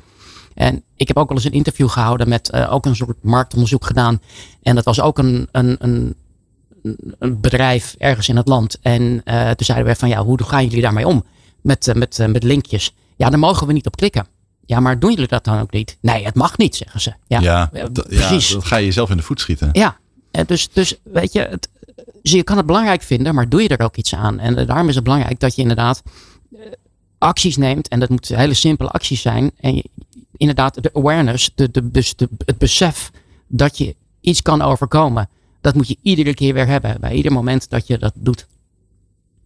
En ik heb ook wel eens een interview gehouden met uh, ook een soort marktonderzoek gedaan. En dat was ook een, een, een, een bedrijf ergens in het land. En uh, toen zeiden we van ja, hoe gaan jullie daarmee om? Met, uh, met, uh, met linkjes. Ja, daar mogen we niet op klikken. Ja, maar doen jullie dat dan ook niet? Nee, het mag niet, zeggen ze. Ja, ja, d- precies. Ja, dat ga je jezelf in de voet schieten. Ja, dus, dus weet je... Het, Dus je kan het belangrijk vinden, maar doe je er ook iets aan? En daarom is het belangrijk dat je inderdaad acties neemt. En dat moet hele simpele acties zijn. En je, inderdaad de awareness, de, de, de, het besef dat je iets kan overkomen. Dat moet je iedere keer weer hebben. Bij ieder moment dat je dat doet.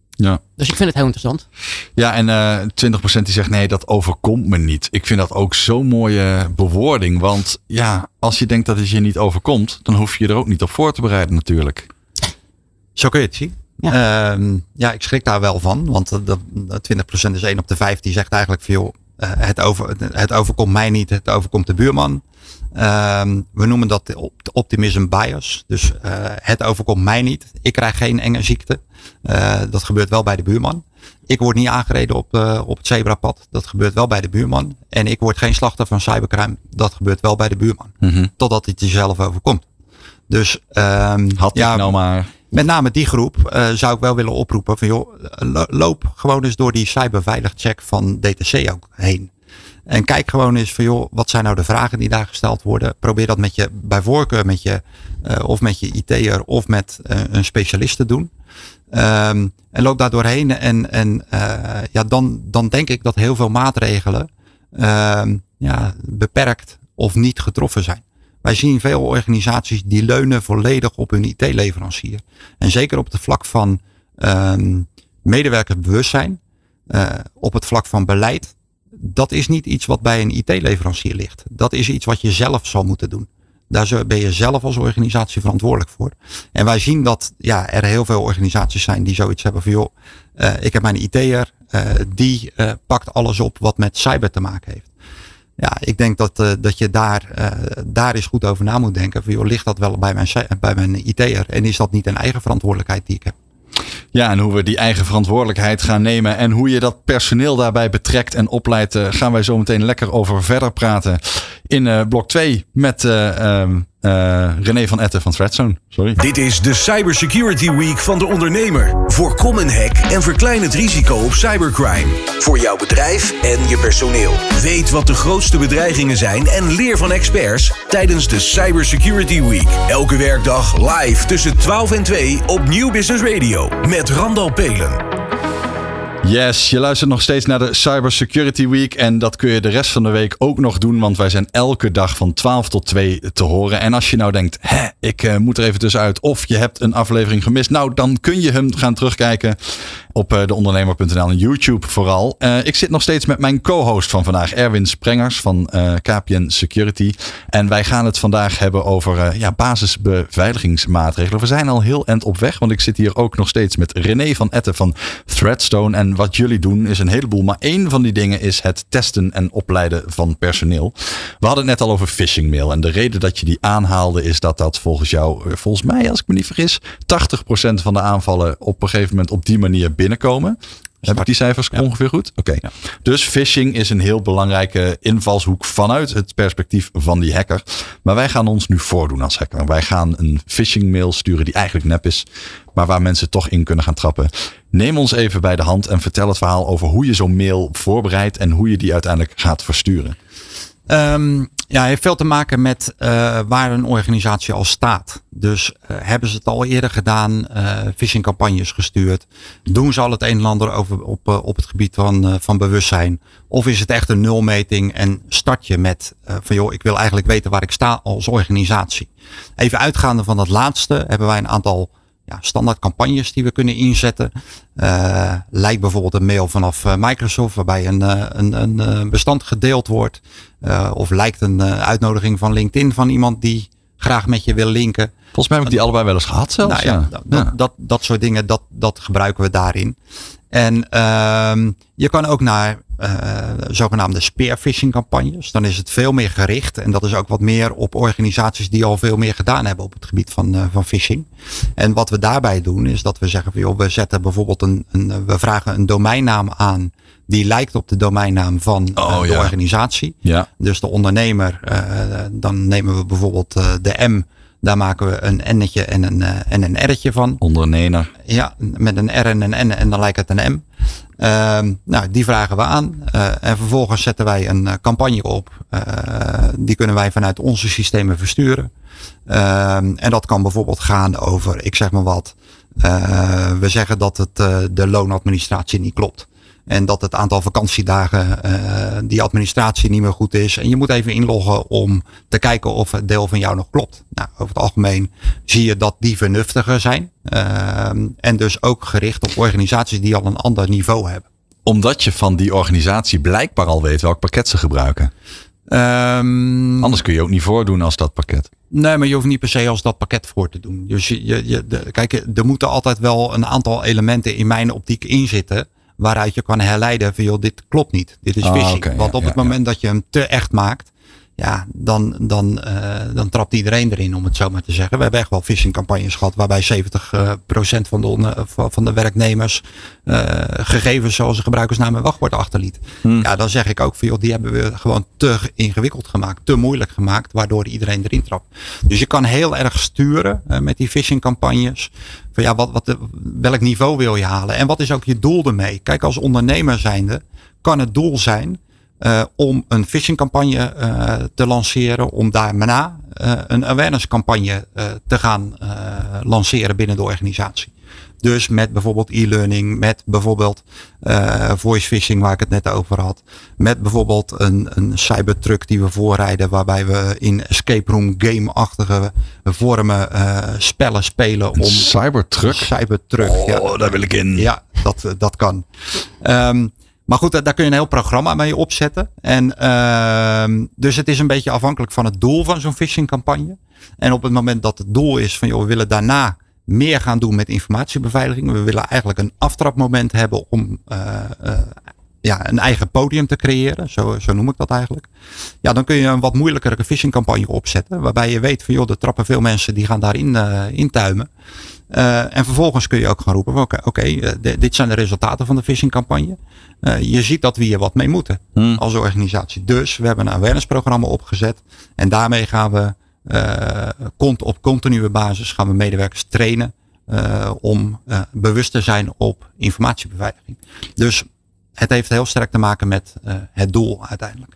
Ja. Dus ik vind het heel interessant. Ja, en uh, twintig procent die zegt nee, dat overkomt me niet. Ik vind dat ook zo'n mooie bewoording. Want ja, als je denkt dat het je niet overkomt, dan hoef je je er ook niet op voor te bereiden natuurlijk. Zo kun je het zien. Ja. Uh, ja, ik schrik daar wel van. Want de, de twintig procent is één op de vijf. Die zegt eigenlijk veel. Uh, het, over, het overkomt mij niet. Het overkomt de buurman. Uh, we noemen dat de optimism bias. Dus uh, het overkomt mij niet. Ik krijg geen enge ziekte. Uh, dat gebeurt wel bij de buurman. Ik word niet aangereden op, uh, op het zebrapad. Dat gebeurt wel bij de buurman. En ik word geen slachter van cybercrime. Dat gebeurt wel bij de buurman. Mm-hmm. Totdat het jezelf overkomt. Dus uh, had ja, ik nou maar... Met name die groep uh, zou ik wel willen oproepen van joh, loop gewoon eens door die cyberveiligcheck van D T C ook heen. En kijk gewoon eens van joh, wat zijn nou de vragen die daar gesteld worden. Probeer dat met je bij voorkeur met je uh, of met je I T'er of met uh, een specialist te doen. Um, en loop daar doorheen en, en uh, ja, dan, dan denk ik dat heel veel maatregelen uh, ja, beperkt of niet getroffen zijn. Wij zien veel organisaties die leunen volledig op hun I T-leverancier. En zeker op het vlak van uh, medewerkersbewustzijn, uh, op het vlak van beleid. Dat is niet iets wat bij een I T-leverancier ligt. Dat is iets wat je zelf zal moeten doen. Daar ben je zelf als organisatie verantwoordelijk voor. En wij zien dat ja, er heel veel organisaties zijn die zoiets hebben van joh, uh, ik heb mijn I T'er, uh, die uh, pakt alles op wat met cyber te maken heeft. Ja, ik denk dat, uh, dat je daar, uh, daar eens goed over na moet denken. Van, joh, ligt dat wel bij mijn, bij mijn I T'er? En is dat niet een eigen verantwoordelijkheid die ik heb? Ja, en hoe we die eigen verantwoordelijkheid gaan nemen en hoe je dat personeel daarbij betrekt en opleidt, uh, gaan wij zo meteen lekker over verder praten in uh, blok twee met uh, um, uh, René van Etten van Threatstone. Sorry. Dit is de Cyber Security Week van De Ondernemer. Voorkom een hack en verklein het risico op cybercrime. Voor jouw bedrijf en je personeel. Weet wat de grootste bedreigingen zijn en leer van experts tijdens de Cyber Security Week. Elke werkdag live tussen twaalf en twee op New Business Radio. Met Randal Peelen. Yes, je luistert nog steeds naar de Cyber Security Week. En dat kun je de rest van de week ook nog doen. Want wij zijn elke dag van twaalf tot twee te horen. En als je nou denkt, hè, ik uh, moet er even tussenuit. Of je hebt een aflevering gemist. Nou, dan kun je hem gaan terugkijken op uh, de ondernemer punt n l en YouTube vooral. Uh, ik zit nog steeds met mijn co-host van vandaag. Erwin Sprengers van uh, K P N Security. En wij gaan het vandaag hebben over uh, ja, basisbeveiligingsmaatregelen. We zijn al heel eind op weg. Want ik zit hier ook nog steeds met René van Etten van Threatstone. En wat jullie doen is een heleboel. Maar één van die dingen is het testen en opleiden van personeel. We hadden het net al over phishing mail. En de reden dat je die aanhaalde is dat dat volgens jou, volgens mij als ik me niet vergis, tachtig procent van de aanvallen op een gegeven moment op die manier binnenkomen. Heb ik die cijfers ja. ongeveer goed? Oké. Okay. Ja. Dus phishing is een heel belangrijke invalshoek vanuit het perspectief van die hacker. Maar wij gaan ons nu voordoen als hacker. Wij gaan een phishing mail sturen die eigenlijk nep is, maar waar mensen toch in kunnen gaan trappen. Neem ons even bij de hand en vertel het verhaal over hoe je zo'n mail voorbereidt en hoe je die uiteindelijk gaat versturen. Um, ja, het heeft veel te maken met uh, waar een organisatie al staat. Dus uh, hebben ze het al eerder gedaan, uh, phishingcampagnes gestuurd? Doen ze al het een en ander over, op, uh, op het gebied van, uh, van bewustzijn? Of is het echt een nulmeting en start je met uh, van joh, ik wil eigenlijk weten waar ik sta als organisatie. Even uitgaande van dat laatste hebben wij een aantal ja, standaard campagnes die we kunnen inzetten. Uh, lijkt bijvoorbeeld een mail vanaf uh, Microsoft waarbij een, uh, een, een bestand gedeeld wordt. Uh, of lijkt een uh, uitnodiging van LinkedIn van iemand die graag met je wil linken. Volgens mij heb ik die uh, allebei wel eens gehad zelfs. Nou, ja, ja. Dat, ja. Dat, dat soort dingen, dat, dat gebruiken we daarin. En uh, je kan ook naar uh, zogenaamde spearphishing campagnes. Dan is het veel meer gericht. En dat is ook wat meer op organisaties die al veel meer gedaan hebben op het gebied van, uh, van phishing. En wat we daarbij doen is dat we zeggen, joh, we zetten bijvoorbeeld een, een, we vragen een domeinnaam aan. Die lijkt op de domeinnaam van oh, uh, de ja. organisatie. Ja. Dus de ondernemer, uh, dan nemen we bijvoorbeeld uh, de M. Daar maken we een N'tje en een, uh, en een R'tje van. Ondernemer. Ja, met een R en een N en dan lijkt het een M. Uh, nou, die vragen we aan. Uh, en vervolgens zetten wij een uh, campagne op. Uh, die kunnen wij vanuit onze systemen versturen. Uh, en dat kan bijvoorbeeld gaan over, ik zeg maar wat. Uh, we zeggen dat het uh, de loonadministratie niet klopt. En dat het aantal vakantiedagen, uh, die administratie niet meer goed is. En je moet even inloggen om te kijken of het deel van jou nog klopt. Nou, over het algemeen zie je dat die vernuftiger zijn. Uh, en dus ook gericht op organisaties die al een ander niveau hebben. Omdat je van die organisatie blijkbaar al weet welk pakket ze gebruiken. Um, Anders kun je ook niet voordoen als dat pakket. Nee, maar je hoeft niet per se als dat pakket voor te doen. Dus je, je, je, de, kijk, er moeten altijd wel een aantal elementen in mijn optiek in zitten. Waaruit je kan herleiden van joh, dit klopt niet. Dit is phishing. Oh, okay, Want ja, op het ja, moment ja. dat je hem te echt maakt. Ja, dan, dan, uh, dan trapt iedereen erin om het zo maar te zeggen. We hebben echt wel phishingcampagnes gehad. Waarbij zeventig procent van de, van de werknemers uh, gegevens zoals een gebruikersnaam en wachtwoord achterliet. Hmm. Ja, dan zeg ik ook van joh, die hebben we gewoon te ingewikkeld gemaakt. Te moeilijk gemaakt. Waardoor iedereen erin trapt. Dus je kan heel erg sturen uh, met die phishingcampagnes. Van ja, wat, wat, welk niveau wil je halen? En wat is ook je doel ermee? Kijk, als ondernemer zijnde kan het doel zijn uh, om een phishingcampagne uh, te lanceren. Om daarna uh, een awarenesscampagne uh, te gaan uh, lanceren binnen de organisatie. Dus met bijvoorbeeld e-learning, met bijvoorbeeld uh, voice phishing waar ik het net over had. Met bijvoorbeeld een, een cybertruck die we voorrijden waarbij we in escape room game-achtige vormen uh, spellen spelen. Om een cybertruck? Cybertruck, oh, ja. Daar wil ik in. Ja, dat, dat kan. Um, maar goed, daar kun je een heel programma mee opzetten. En, uh, dus het is een beetje afhankelijk van het doel van zo'n phishingcampagne. En op het moment dat het doel is van joh, we willen daarna meer gaan doen met informatiebeveiliging. We willen eigenlijk een aftrapmoment hebben om uh, uh, ja, een eigen podium te creëren. Zo, zo noem ik dat eigenlijk. Ja, dan kun je een wat moeilijkere phishingcampagne opzetten. Waarbij je weet van joh, er trappen veel mensen die gaan daarin uh, intuimen. Uh, en vervolgens kun je ook gaan roepen. Oké, okay, okay, d- dit zijn de resultaten van de phishingcampagne. Uh, je ziet dat we hier wat mee moeten hmm. als organisatie. Dus we hebben een awarenessprogramma opgezet. En daarmee gaan we Uh, kont op continue basis gaan we medewerkers trainen uh, om uh, bewust te zijn op informatiebeveiliging. Dus het heeft heel sterk te maken met uh, het doel uiteindelijk.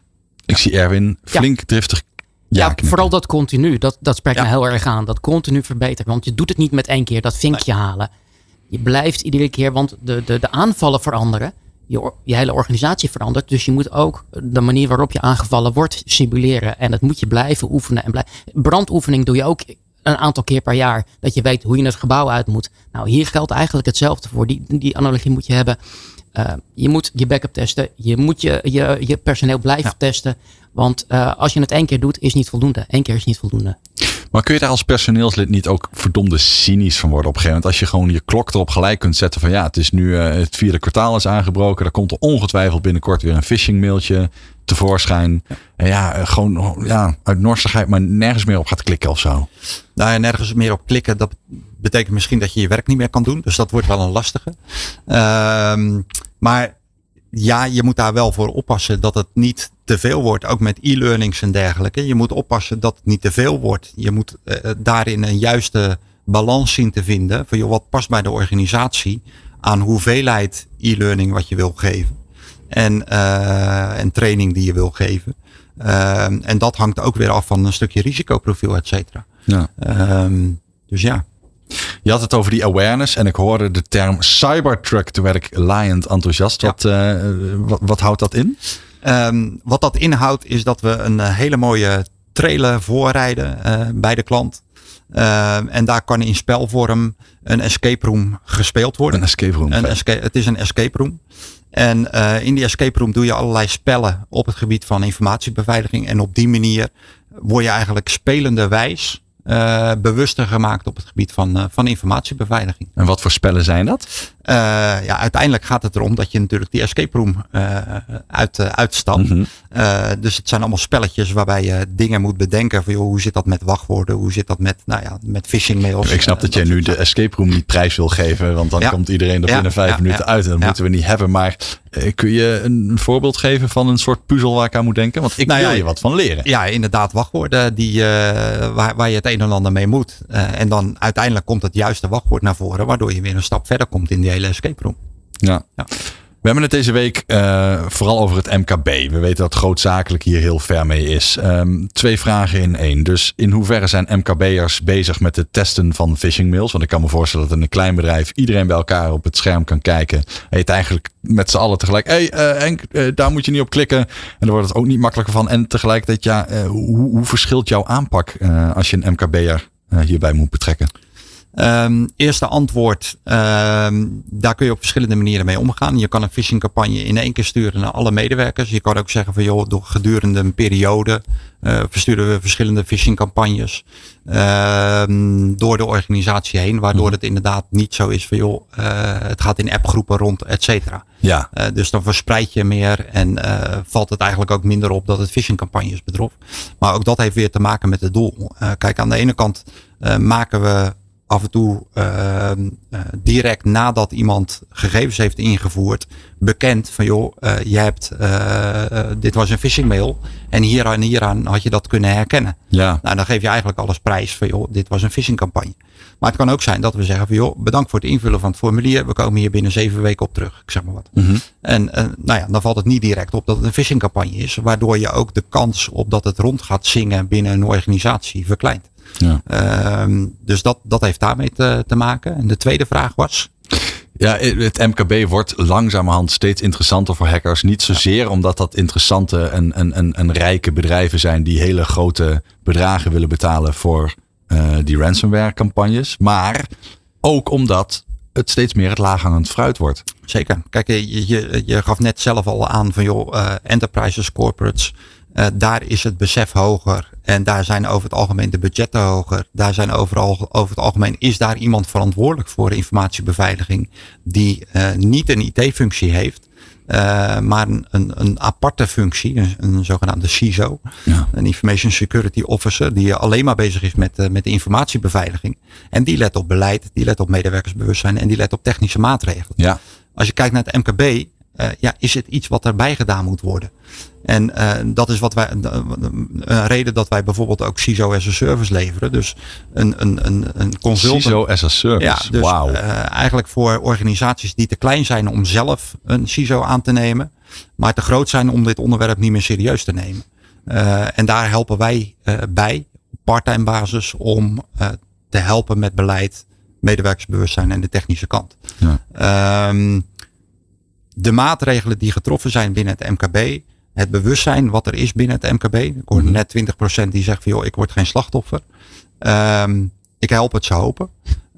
Ik ja. zie Erwin flink ja. driftig. Ja, ja vooral dat continu. Dat, dat spreekt ja. me heel erg aan. Dat continu verbeteren. Want je doet het niet met één keer. Dat vinkje nee. halen. Je blijft iedere keer. Want de, de, de aanvallen veranderen. Je, je hele organisatie verandert. Dus je moet ook de manier waarop je aangevallen wordt simuleren. En dat moet je blijven oefenen. En blijf, brandoefening doe je ook een aantal keer per jaar. Dat je weet hoe je het gebouw uit moet. Nou, hier geldt eigenlijk hetzelfde voor. Die, die analogie moet je hebben. Uh, je moet je backup testen. Je moet je, je, je personeel blijven ja. testen. Want uh, als je het één keer doet, is niet voldoende. Eén keer is niet voldoende. Maar kun je daar als personeelslid niet ook verdomde cynisch van worden op een gegeven moment? Als je gewoon je klok erop gelijk kunt zetten van ja, het is nu uh, het vierde kwartaal is aangebroken. Er komt er ongetwijfeld binnenkort weer een phishing mailtje tevoorschijn. Ja. En ja, gewoon ja, uit norsigheid maar nergens meer op gaat klikken of zo. Nou ja, nergens meer op klikken. Dat betekent misschien dat je je werk niet meer kan doen. Dus dat wordt wel een lastige. Ehm... Uh, Maar ja, je moet daar wel voor oppassen dat het niet te veel wordt. Ook met e-learnings en dergelijke. Je moet oppassen dat het niet te veel wordt. Je moet uh, daarin een juiste balans zien te vinden. Van joh, wat past bij de organisatie aan hoeveelheid e-learning wat je wil geven. En, uh, en training die je wil geven. Uh, en dat hangt ook weer af van een stukje risicoprofiel, et cetera. Ja. Um, dus ja. Je had het over die awareness en ik hoorde de term cybertruck. Toen werd ik laaiend enthousiast. Ja. Wat, uh, wat, wat houdt dat in? Um, wat dat inhoudt is dat we een hele mooie trailer voorrijden uh, bij de klant. Uh, en daar kan in spelvorm een escape room gespeeld worden. Een escape room. Een escape, het is een escape room. En uh, in die escape room doe je allerlei spellen op het gebied van informatiebeveiliging. En op die manier word je eigenlijk spelenderwijs uh, bewuster gemaakt op het gebied van, uh, van informatiebeveiliging. En wat voor spellen zijn dat? Uh, ja, uiteindelijk gaat het erom dat je natuurlijk die escape room uh, uit, uh, uitstapt. Mm-hmm. Uh, dus het zijn allemaal spelletjes waarbij je dingen moet bedenken. Van, joh, hoe zit dat met wachtwoorden? Hoe zit dat met, nou ja, met phishing mails? Ik snap uh, dat, dat jij nu de escape room niet prijs wil geven. Want dan ja. komt iedereen er ja. binnen vijf ja. minuten ja. uit. En dat ja. moeten we niet hebben. Maar uh, kun je een voorbeeld geven van een soort puzzel waar ik aan moet denken? Want ik nou, wil ja, je wat van leren. Ja, inderdaad. Wachtwoorden die, uh, waar, waar je het een en ander mee moet. Uh, en dan uiteindelijk komt het juiste wachtwoord naar voren. Waardoor je weer een stap verder komt in die escape room. Ja. ja. We hebben het deze week uh, vooral over het M K B. We weten dat grootzakelijk hier heel ver mee is. Um, twee vragen in één. Dus in hoeverre zijn M K B'ers bezig met het testen van phishing mails? Want ik kan me voorstellen dat in een klein bedrijf iedereen bij elkaar op het scherm kan kijken. En het eigenlijk met z'n allen tegelijk. Hé hey, uh, Henk, uh, daar moet je niet op klikken. En dan wordt het ook niet makkelijker van. En tegelijkertijd, ja, uh, hoe, hoe verschilt jouw aanpak uh, als je een M K B'er uh, hierbij moet betrekken? Um, eerste antwoord, um, daar kun je op verschillende manieren mee omgaan. Je kan een phishingcampagne in één keer sturen naar alle medewerkers. Je kan ook zeggen van joh, door gedurende een periode uh, versturen we verschillende phishingcampagnes um, door de organisatie heen. Waardoor het inderdaad niet zo is van joh, uh, het gaat in appgroepen rond, et cetera. Ja. Uh, dus dan verspreid je meer en uh, valt het eigenlijk ook minder op dat het phishingcampagnes betrof. Maar ook dat heeft weer te maken met het doel. Uh, kijk, aan de ene kant uh, maken we af en toe uh, direct nadat iemand gegevens heeft ingevoerd, bekend van joh, uh, je hebt, uh, uh, dit was een phishingmail en hier en hieraan had je dat kunnen herkennen. Ja. Nou, dan geef je eigenlijk alles prijs van joh, dit was een phishingcampagne. Maar het kan ook zijn dat we zeggen van joh, bedankt voor het invullen van het formulier, we komen hier binnen zeven weken op terug, ik zeg maar wat. Mm-hmm. En uh, nou ja, dan valt het niet direct op dat het een phishingcampagne is, waardoor je ook de kans op dat het rond gaat zingen binnen een organisatie verkleint. Ja. Uh, dus dat, dat heeft daarmee te, te maken. En de tweede vraag was? Ja, het M K B wordt langzamerhand steeds interessanter voor hackers. Niet zozeer omdat dat interessante en, en, en, en rijke bedrijven zijn die hele grote bedragen willen betalen voor uh, die ransomware campagnes. Maar ook omdat het steeds meer het laaghangend fruit wordt. Zeker. Kijk, je, je, je gaf net zelf al aan van joh, uh, enterprises, corporates. Uh, daar is het besef hoger en daar zijn over het algemeen de budgetten hoger. Daar zijn overal, over het algemeen is daar iemand verantwoordelijk voor informatiebeveiliging die uh, niet een I T-functie heeft, uh, maar een, een aparte functie, een, een zogenaamde C I S O, ja. een Information Security Officer, die alleen maar bezig is met, uh, met de informatiebeveiliging. En die let op beleid, die let op medewerkersbewustzijn en die let op technische maatregelen. Ja. Als je kijkt naar het M K B, Uh, ja, is het iets wat erbij gedaan moet worden? En uh, dat is wat wij, uh, een reden dat wij bijvoorbeeld ook C I S O as a service leveren. Dus een, een, een, een consultant. C I S O as a service, ja, dus, wauw. Uh, eigenlijk voor organisaties die te klein zijn om zelf een C I S O aan te nemen. Maar te groot zijn om dit onderwerp niet meer serieus te nemen. Uh, en daar helpen wij uh, bij, op part-time basis, om uh, te helpen met beleid, medewerkersbewustzijn en de technische kant. Ja. Um, De maatregelen die getroffen zijn binnen het M K B. Het bewustzijn wat er is binnen het M K B. Ik hoor net twintig procent die zegt van joh, ik word geen slachtoffer. Um, ik help het ze hopen.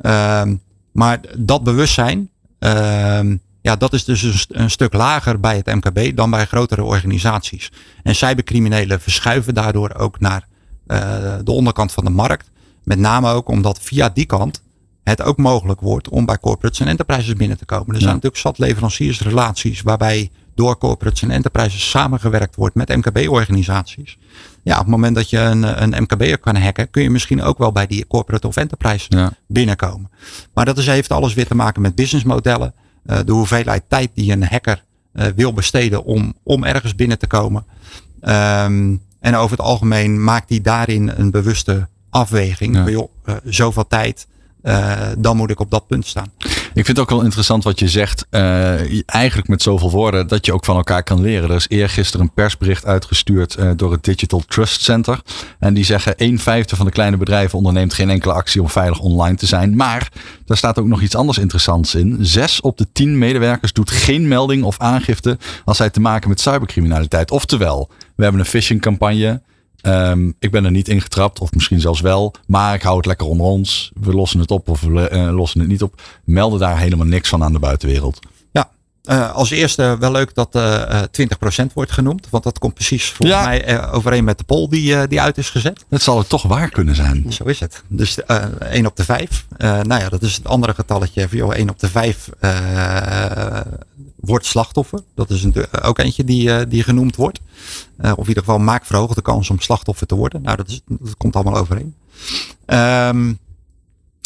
Um, maar dat bewustzijn. Um, ja, dat is dus een, st- een stuk lager bij het M K B dan bij grotere organisaties. En cybercriminelen verschuiven daardoor ook naar uh, de onderkant van de markt. Met name ook omdat via die kant het ook mogelijk wordt om bij corporates en enterprises binnen te komen. Er ja. zijn natuurlijk zat leveranciersrelaties waarbij door corporates en enterprises samengewerkt wordt met M K B-organisaties. Ja, op het moment dat je een, een M K B'er kan hacken, kun je misschien ook wel bij die corporate of enterprise ja. binnenkomen. Maar dat is, heeft alles weer te maken met businessmodellen. Uh, de hoeveelheid tijd die een hacker uh, wil besteden om, om ergens binnen te komen. Um, en over het algemeen maakt hij daarin een bewuste afweging. Ja. Joh, uh, zoveel tijd, uh, dan moet ik op dat punt staan. Ik vind het ook wel interessant wat je zegt. Uh, eigenlijk met zoveel woorden dat je ook van elkaar kan leren. Er is eergisteren een persbericht uitgestuurd uh, door het Digital Trust Center. En die zeggen een vijfde van de kleine bedrijven onderneemt geen enkele actie om veilig online te zijn. Maar daar staat ook nog iets anders interessants in. Zes op de tien medewerkers doet geen melding of aangifte als zij te maken met cybercriminaliteit. Oftewel, we hebben een phishingcampagne. Um, ik ben er niet in getrapt, of misschien zelfs wel, maar ik hou het lekker onder ons. We lossen het op of we uh, lossen het niet op. Melden daar helemaal niks van aan de buitenwereld. Ja, uh, als eerste wel leuk dat uh, twintig procent wordt genoemd, want dat komt precies volgens ja. mij uh, overeen met de poll die, uh, die uit is gezet. Dat zal het toch waar kunnen zijn. Zo is het. Dus uh, één op de vijf. Uh, nou ja, dat is het andere getalletje. Joh, één op de vijf uh, wordt slachtoffer. Dat is een, ook eentje die, uh, die genoemd wordt. Uh, of in ieder geval maakt verhoogde kans om slachtoffer te worden. Nou, dat, is, dat komt allemaal overeen. Um,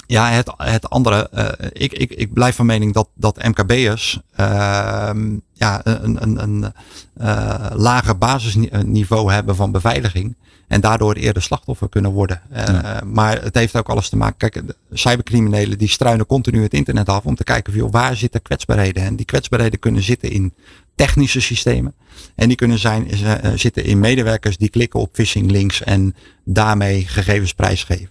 ja, het, het andere. Uh, ik, ik, ik blijf van mening dat, dat M K B'ers uh, ja, een, een, een uh, lager basisniveau hebben van beveiliging. En daardoor eerder slachtoffer kunnen worden. Uh, ja. Maar het heeft ook alles te maken. Kijk, cybercriminelen die struinen continu het internet af om te kijken joh, waar zitten kwetsbaarheden. En die kwetsbaarheden kunnen zitten in technische systemen. En die kunnen zijn, uh, zitten in medewerkers die klikken op phishing links en daarmee gegevens prijsgeven.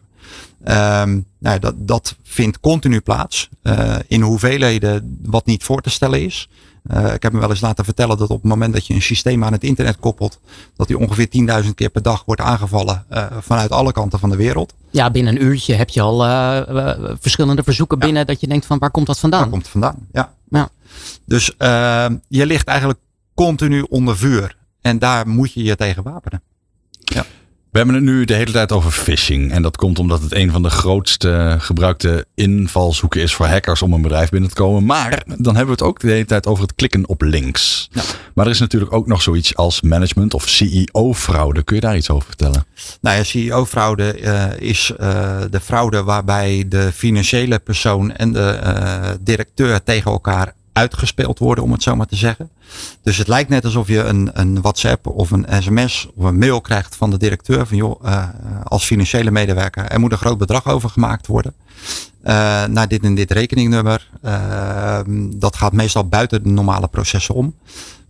Um, nou, dat, dat vindt continu plaats. Uh, in hoeveelheden wat niet voor te stellen is. Uh, ik heb me wel eens laten vertellen dat op het moment dat je een systeem aan het internet koppelt, dat die ongeveer tienduizend keer per dag wordt aangevallen uh, vanuit alle kanten van de wereld. Ja, binnen een uurtje heb je al uh, uh, verschillende verzoeken ja. binnen dat je denkt van waar komt dat vandaan? Waar komt het vandaan, ja. ja. Dus uh, je ligt eigenlijk continu onder vuur en daar moet je je tegen wapenen. Ja. We hebben het nu de hele tijd over phishing. En dat komt omdat het een van de grootste gebruikte invalshoeken is voor hackers om een bedrijf binnen te komen. Maar dan hebben we het ook de hele tijd over het klikken op links. Ja. Maar er is natuurlijk ook nog zoiets als management of C E O-fraude. Kun je daar iets over vertellen? Nou ja, C E O-fraude uh, is uh, de fraude waarbij de financiële persoon en de uh, directeur tegen elkaar uitgespeeld worden, om het zo maar te zeggen. Dus het lijkt net alsof je een, een WhatsApp of een S M S of een mail krijgt van de directeur van joh, uh, als financiële medewerker, er moet een groot bedrag over gemaakt worden. Uh, naar dit en dit rekeningnummer. Uh, dat gaat meestal buiten de normale processen om.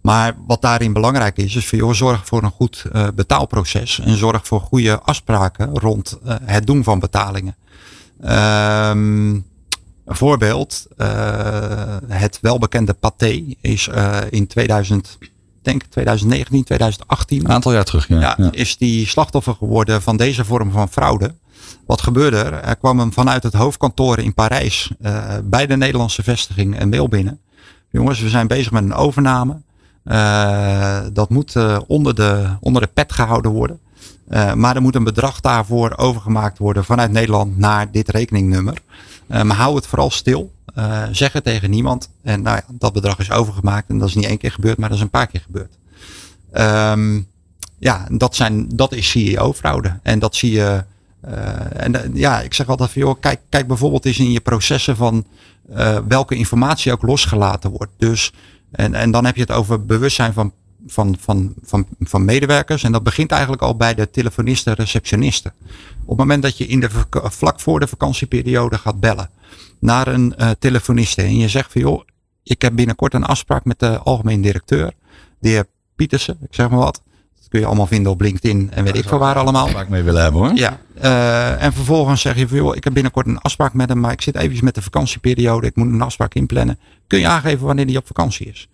Maar wat daarin belangrijk is, is van joh, zorg voor een goed uh, betaalproces en zorg voor goede afspraken rond uh, het doen van betalingen. Ehm... Uh, Een voorbeeld, uh, het welbekende Pathé is uh, in tweeduizend, denk tweeduizend negentien, tweeduizend achttien. Een aantal jaar terug, ja. Ja, ja. Is die slachtoffer geworden van deze vorm van fraude. Wat gebeurde er? Er kwam hem vanuit het hoofdkantoor in Parijs uh, bij de Nederlandse vestiging een mail binnen. Jongens, we zijn bezig met een overname. Uh, dat moet uh, onder, de, onder de pet gehouden worden. Uh, maar er moet een bedrag daarvoor overgemaakt worden vanuit Nederland naar dit rekeningnummer. Uh, maar hou het vooral stil. Uh, zeg het tegen niemand. En nou ja, dat bedrag is overgemaakt. En dat is niet één keer gebeurd, maar dat is een paar keer gebeurd. Um, ja, dat, zijn, dat is C E O-fraude. En dat zie je. Uh, en uh, ja, ik zeg altijd van joh, kijk, kijk bijvoorbeeld eens in je processen van uh, welke informatie ook losgelaten wordt. Dus, en, en dan heb je het over bewustzijn van, van, van, van, van medewerkers. En dat begint eigenlijk al bij de telefonisten, receptionisten. Op het moment dat je in de, vlak voor de vakantieperiode gaat bellen naar een uh, telefoniste en je zegt van joh, ik heb binnenkort een afspraak met de algemeen directeur, de heer Pietersen, ik zeg maar wat. Dat kun je allemaal vinden op LinkedIn en weet ik veel waar allemaal. Waar ik mee wil hebben hoor. Ja. Uh, en vervolgens zeg je van joh, ik heb binnenkort een afspraak met hem, maar ik zit eventjes met de vakantieperiode, ik moet een afspraak inplannen. Kun je aangeven wanneer hij op vakantie is?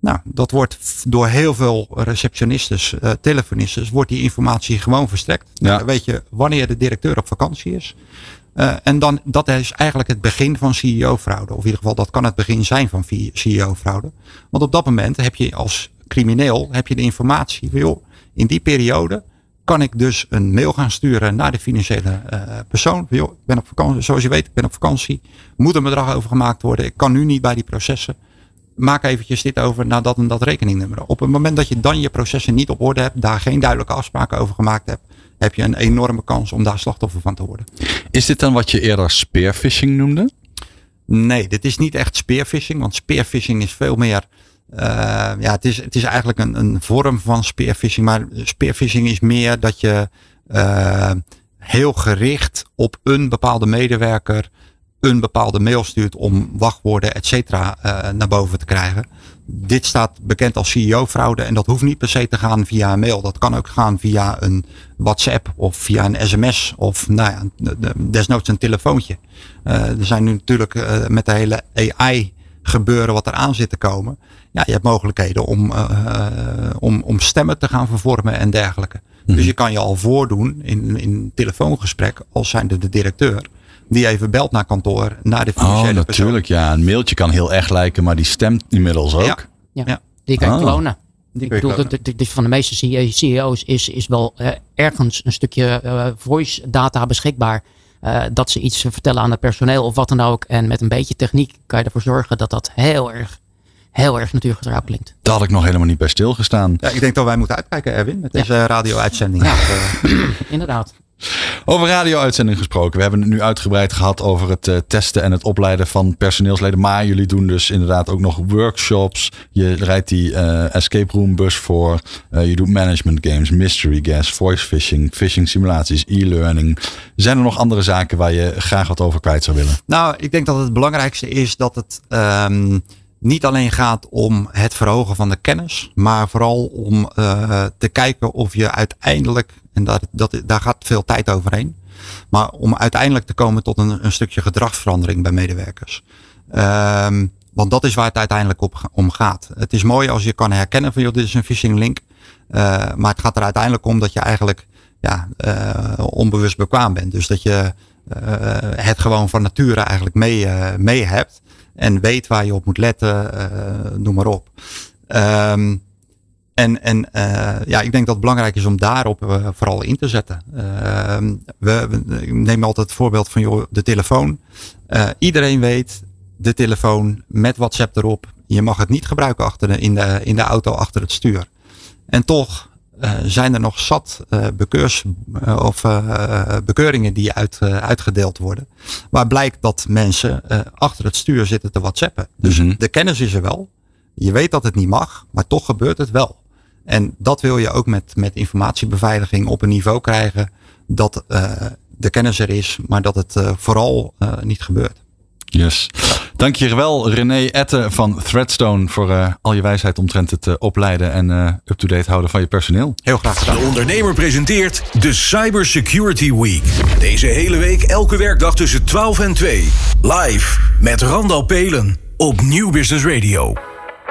Nou, dat wordt door heel veel receptionistes, uh, telefonistes, wordt die informatie gewoon verstrekt. Ja. Nou, dan weet je wanneer de directeur op vakantie is. Uh, en dan, dat is eigenlijk het begin van C E O-fraude. Of in ieder geval, dat kan het begin zijn van C E O-fraude. Want op dat moment heb je als crimineel heb je de informatie. Joh, in die periode kan ik dus een mail gaan sturen naar de financiële uh, persoon. Joh, ik ben op vakantie, zoals je weet, ik ben op vakantie. Moet een bedrag overgemaakt worden. Ik kan nu niet bij die processen. Maak eventjes dit over naar dat en dat rekeningnummer. Op het moment dat je dan je processen niet op orde hebt, daar geen duidelijke afspraken over gemaakt hebt, heb je een enorme kans om daar slachtoffer van te worden. Is dit dan wat je eerder spearfishing noemde? Nee, dit is niet echt spearphishing. Want spearphishing is veel meer... Uh, ja, het is, het is eigenlijk een, een vorm van spearphishing. Maar spearphishing is meer dat je uh, heel gericht op een bepaalde medewerker... een bepaalde mail stuurt om wachtwoorden, et cetera, uh, naar boven te krijgen. Dit staat bekend als C E O-fraude. En dat hoeft niet per se te gaan via een mail. Dat kan ook gaan via een WhatsApp of via een S M S. Of nou ja, desnoods een telefoontje. Uh, er zijn nu natuurlijk uh, met de hele A I gebeuren wat er aan zit te komen. Ja, je hebt mogelijkheden om, uh, om, om stemmen te gaan vervormen en dergelijke. Mm-hmm. Dus je kan je al voordoen in een telefoongesprek als zijnde de directeur. Die even belt naar kantoor, naar de financiële persoon. Oh, natuurlijk, persoon. Ja. Een mailtje kan heel echt lijken, maar die stemt inmiddels ook. Ja, ja. ja. die kan je oh. klonen. Die ik bedoel, klonen. De, de, de, van de meeste C E O's is, is wel uh, ergens een stukje uh, voice data beschikbaar. Uh, dat ze iets vertellen aan het personeel of wat dan ook. En met een beetje techniek kan je ervoor zorgen dat dat heel erg... heel erg natuurgetrouw klinkt. Daar had ik nog helemaal niet bij stilgestaan. Ja, ik denk dat wij moeten uitkijken, Erwin, met ja. deze radio-uitzending. Ja, inderdaad. Over radio-uitzending gesproken. We hebben het nu uitgebreid gehad over het uh, testen en het opleiden van personeelsleden. Maar jullie doen dus inderdaad ook nog workshops. Je rijdt die uh, escape room bus voor. Uh, je doet management games, mystery gas, voice phishing, phishing simulaties, e-learning. Zijn er nog andere zaken waar je graag wat over kwijt zou willen? Nou, ik denk dat het belangrijkste is dat het... Um, niet alleen gaat om het verhogen van de kennis, maar vooral om uh, te kijken of je uiteindelijk, en daar, dat, daar gaat veel tijd overheen, maar om uiteindelijk te komen tot een, een stukje gedragsverandering bij medewerkers. Um, want dat is waar het uiteindelijk op, om gaat. Het is mooi als je kan herkennen van joh, dit is een phishing link, uh, maar het gaat er uiteindelijk om dat je eigenlijk ja, uh, onbewust bekwaam bent. Dus dat je uh, het gewoon van nature eigenlijk mee, uh, mee hebt. En weet waar je op moet letten, uh, noem maar op. Um, en en uh, ja, ik denk dat het belangrijk is om daarop uh, vooral in te zetten. Uh, we, we nemen altijd het voorbeeld van joh, de telefoon. Uh, iedereen weet, de telefoon met WhatsApp erop. Je mag het niet gebruiken achter de, in, de, in de auto achter het stuur. En toch uh, zijn er nog zat uh, bekeurs, uh, of, uh, bekeuringen die uit, uh, uitgedeeld worden. Waar blijkt dat mensen uh, achter het stuur zitten te WhatsAppen. Dus mm-hmm. de kennis is er wel. Je weet dat het niet mag, maar toch gebeurt het wel. En dat wil je ook met, met informatiebeveiliging op een niveau krijgen. Dat uh, de kennis er is, maar dat het uh, vooral uh, niet gebeurt. Yes. Dank je wel, René Etten van Threatstone, voor uh, al je wijsheid omtrent het uh, opleiden en uh, up-to-date houden van je personeel. Heel graag gedaan. De Ondernemer presenteert de Cyber Security Week. Deze hele week, elke werkdag tussen twaalf en twee. Live met Randal Peelen op New Business Radio.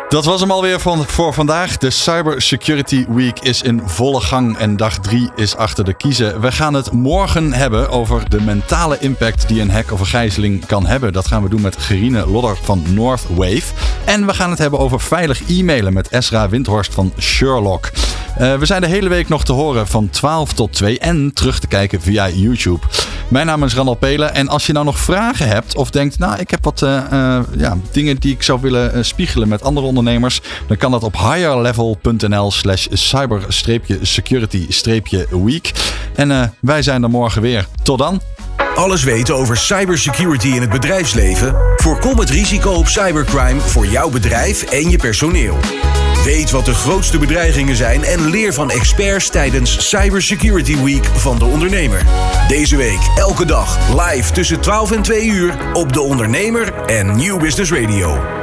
Dat was hem alweer van, voor vandaag. De Cyber Security Week is in volle gang en dag drie is achter de kiezen. We gaan het morgen hebben over de mentale impact die een hack of een gijzeling kan hebben. Dat gaan we doen met Gerine Lodder van Northwave. En we gaan het hebben over veilig e-mailen met Ezra Windhorst van Sherlock. Uh, we zijn de hele week nog te horen van twaalf tot twee en terug te kijken via YouTube. Mijn naam is Randal Peelen en als je nou nog vragen hebt of denkt... nou, ik heb wat uh, uh, ja, dingen die ik zou willen uh, spiegelen met andere ondernemers... dan kan dat op higherlevel.nl slash cyber-security-week. En uh, wij zijn er morgen weer. Tot dan. Alles weten over cybersecurity in het bedrijfsleven? Voorkom het risico op cybercrime voor jouw bedrijf en je personeel. Weet wat de grootste bedreigingen zijn en leer van experts tijdens Cyber Security Week van De Ondernemer. Deze week, elke dag, live tussen twaalf en twee uur op De Ondernemer en New Business Radio.